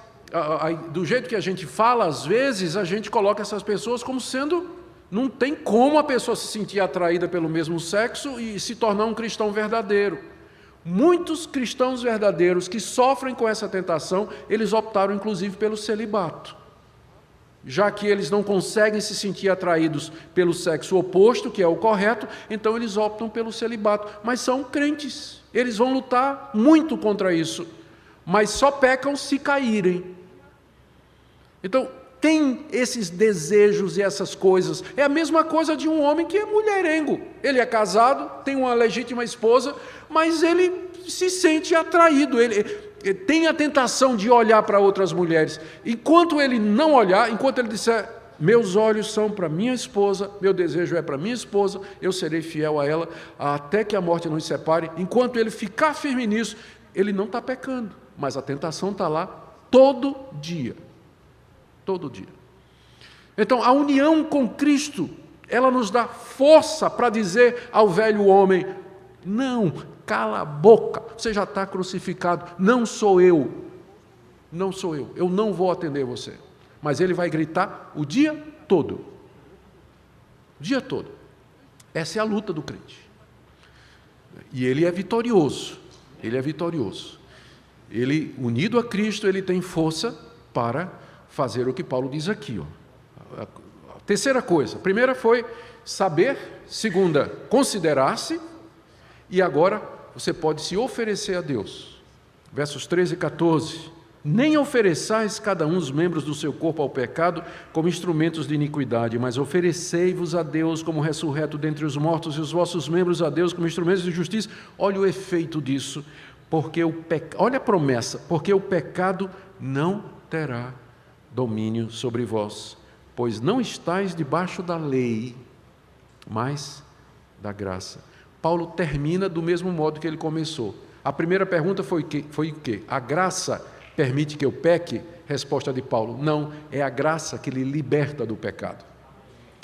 do jeito que a gente fala, às vezes a gente coloca essas pessoas como sendo... Não tem como a pessoa se sentir atraída pelo mesmo sexo e se tornar um cristão verdadeiro. Muitos cristãos verdadeiros que sofrem com essa tentação, eles optaram inclusive pelo celibato. Já que eles não conseguem se sentir atraídos pelo sexo oposto, que é o correto, então eles optam pelo celibato. Mas são crentes, eles vão lutar muito contra isso, mas só pecam se caírem. Então, tem esses desejos e essas coisas. É a mesma coisa de um homem que é mulherengo. Ele é casado, tem uma legítima esposa, mas ele se sente atraído. Ele tem a tentação de olhar para outras mulheres. Enquanto ele não olhar, enquanto ele disser, meus olhos são para minha esposa, meu desejo é para minha esposa, eu serei fiel a ela até que a morte nos separe. Enquanto ele ficar firme nisso, ele não está pecando, mas a tentação está lá todo dia. Todo dia. Então, a união com Cristo, ela nos dá força para dizer ao velho homem, não, cala a boca, você já está crucificado, não sou eu, eu não vou atender você. Mas ele vai gritar o dia todo. Essa é a luta do crente. E ele é vitorioso. Ele, unido a Cristo, ele tem força para fazer o que Paulo diz aqui. A terceira coisa, a primeira foi saber, segunda, considerar-se, e agora você pode se oferecer a Deus. Versos 13 e 14, nem ofereçais cada um os membros do seu corpo ao pecado como instrumentos de iniquidade, mas oferecei-vos a Deus como ressurreto dentre os mortos e os vossos membros a Deus como instrumentos de justiça. Olha o efeito disso, olha a promessa, porque o pecado não terá domínio sobre vós, pois não estáis debaixo da lei, mas da graça. Paulo termina do mesmo modo que ele começou. A primeira pergunta foi o quê? A graça permite que eu peque? Resposta de Paulo, não, é a graça que lhe liberta do pecado.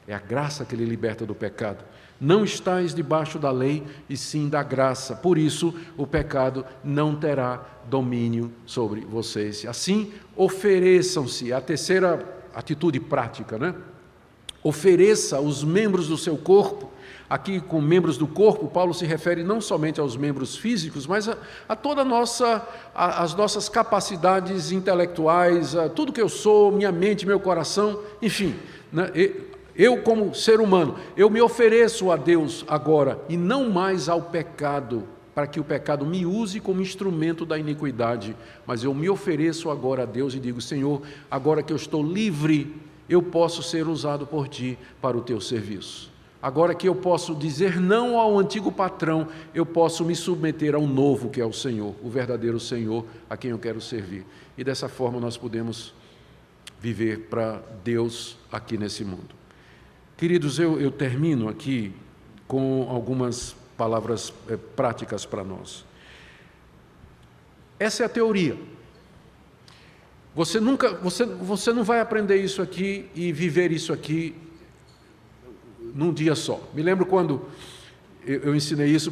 É a graça que lhe liberta do pecado. Não estáis debaixo da lei, e sim da graça. Por isso, o pecado não terá domínio sobre vocês. Assim, ofereçam-se. A terceira atitude prática, né? Ofereça os membros do seu corpo. Aqui, com membros do corpo, Paulo se refere não somente aos membros físicos, mas a toda as nossas capacidades intelectuais, a tudo que eu sou, minha mente, meu coração, enfim, né? Eu, como ser humano, eu me ofereço a Deus agora, e não mais ao pecado, para que o pecado me use como instrumento da iniquidade, mas eu me ofereço agora a Deus e digo, Senhor, agora que eu estou livre, eu posso ser usado por Ti para o Teu serviço. Agora que eu posso dizer não ao antigo patrão, eu posso me submeter ao novo, que é o Senhor, o verdadeiro Senhor, a quem eu quero servir. E dessa forma nós podemos viver para Deus aqui nesse mundo. Queridos, eu termino aqui com algumas palavras práticas para nós. Essa é a teoria. Você não vai aprender isso aqui e viver isso aqui num dia só. Me lembro quando eu ensinei isso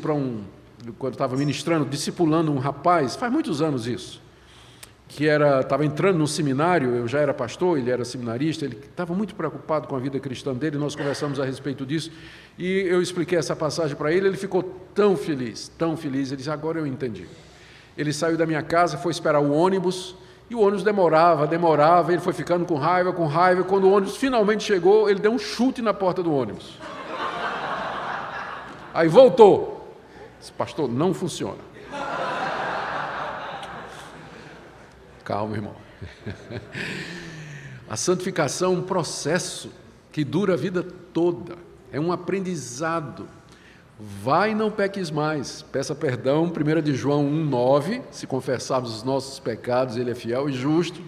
quando estava ministrando, discipulando um rapaz, faz muitos anos isso, que estava entrando num seminário, eu já era pastor, ele era seminarista, ele estava muito preocupado com a vida cristã dele, nós conversamos a respeito disso, e eu expliquei essa passagem para ele ficou tão feliz, ele disse, agora eu entendi. Ele saiu da minha casa, foi esperar o ônibus, e o ônibus demorava, ele foi ficando com raiva, quando o ônibus finalmente chegou, ele deu um chute na porta do ônibus. Aí voltou. Disse, pastor, não funciona. Calma, irmão. A santificação é um processo que dura a vida toda. é um aprendizado. Vai, não peques mais, peça perdão, 1 de João 1,9, se confessarmos os nossos pecados, Ele é fiel e justo.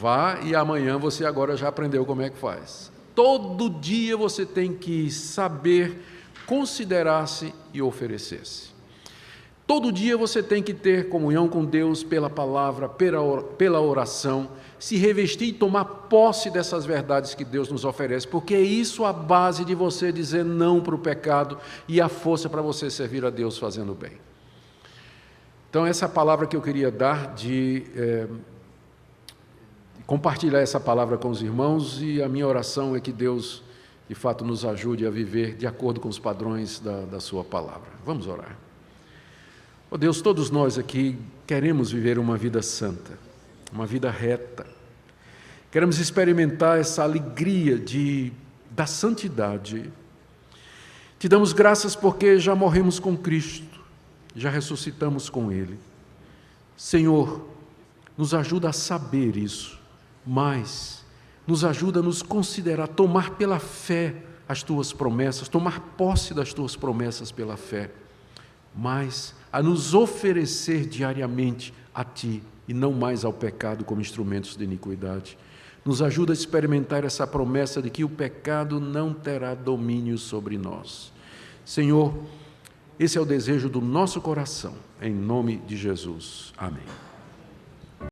Vá e amanhã você agora já aprendeu como é que faz. Todo dia você tem que saber considerar-se e oferecer-se. Todo dia você tem que ter comunhão com Deus pela palavra, pela oração, se revestir e tomar posse dessas verdades que Deus nos oferece, porque é isso a base de você dizer não para o pecado e a força para você servir a Deus fazendo bem. Então, essa é a palavra que eu queria dar de compartilhar essa palavra com os irmãos, e a minha oração é que Deus, de fato, nos ajude a viver de acordo com os padrões da sua palavra. Vamos orar. Oh Deus, todos nós aqui queremos viver uma vida santa, uma vida reta. Queremos experimentar essa alegria da santidade. Te damos graças porque já morremos com Cristo, já ressuscitamos com Ele. Senhor, nos ajuda a saber isso, mas nos ajuda a nos considerar, tomar pela fé as Tuas promessas, tomar posse das Tuas promessas pela fé, mas a nos oferecer diariamente a Ti e não mais ao pecado como instrumentos de iniquidade. Nos ajuda a experimentar essa promessa de que o pecado não terá domínio sobre nós. Senhor, esse é o desejo do nosso coração, em nome de Jesus. Amém.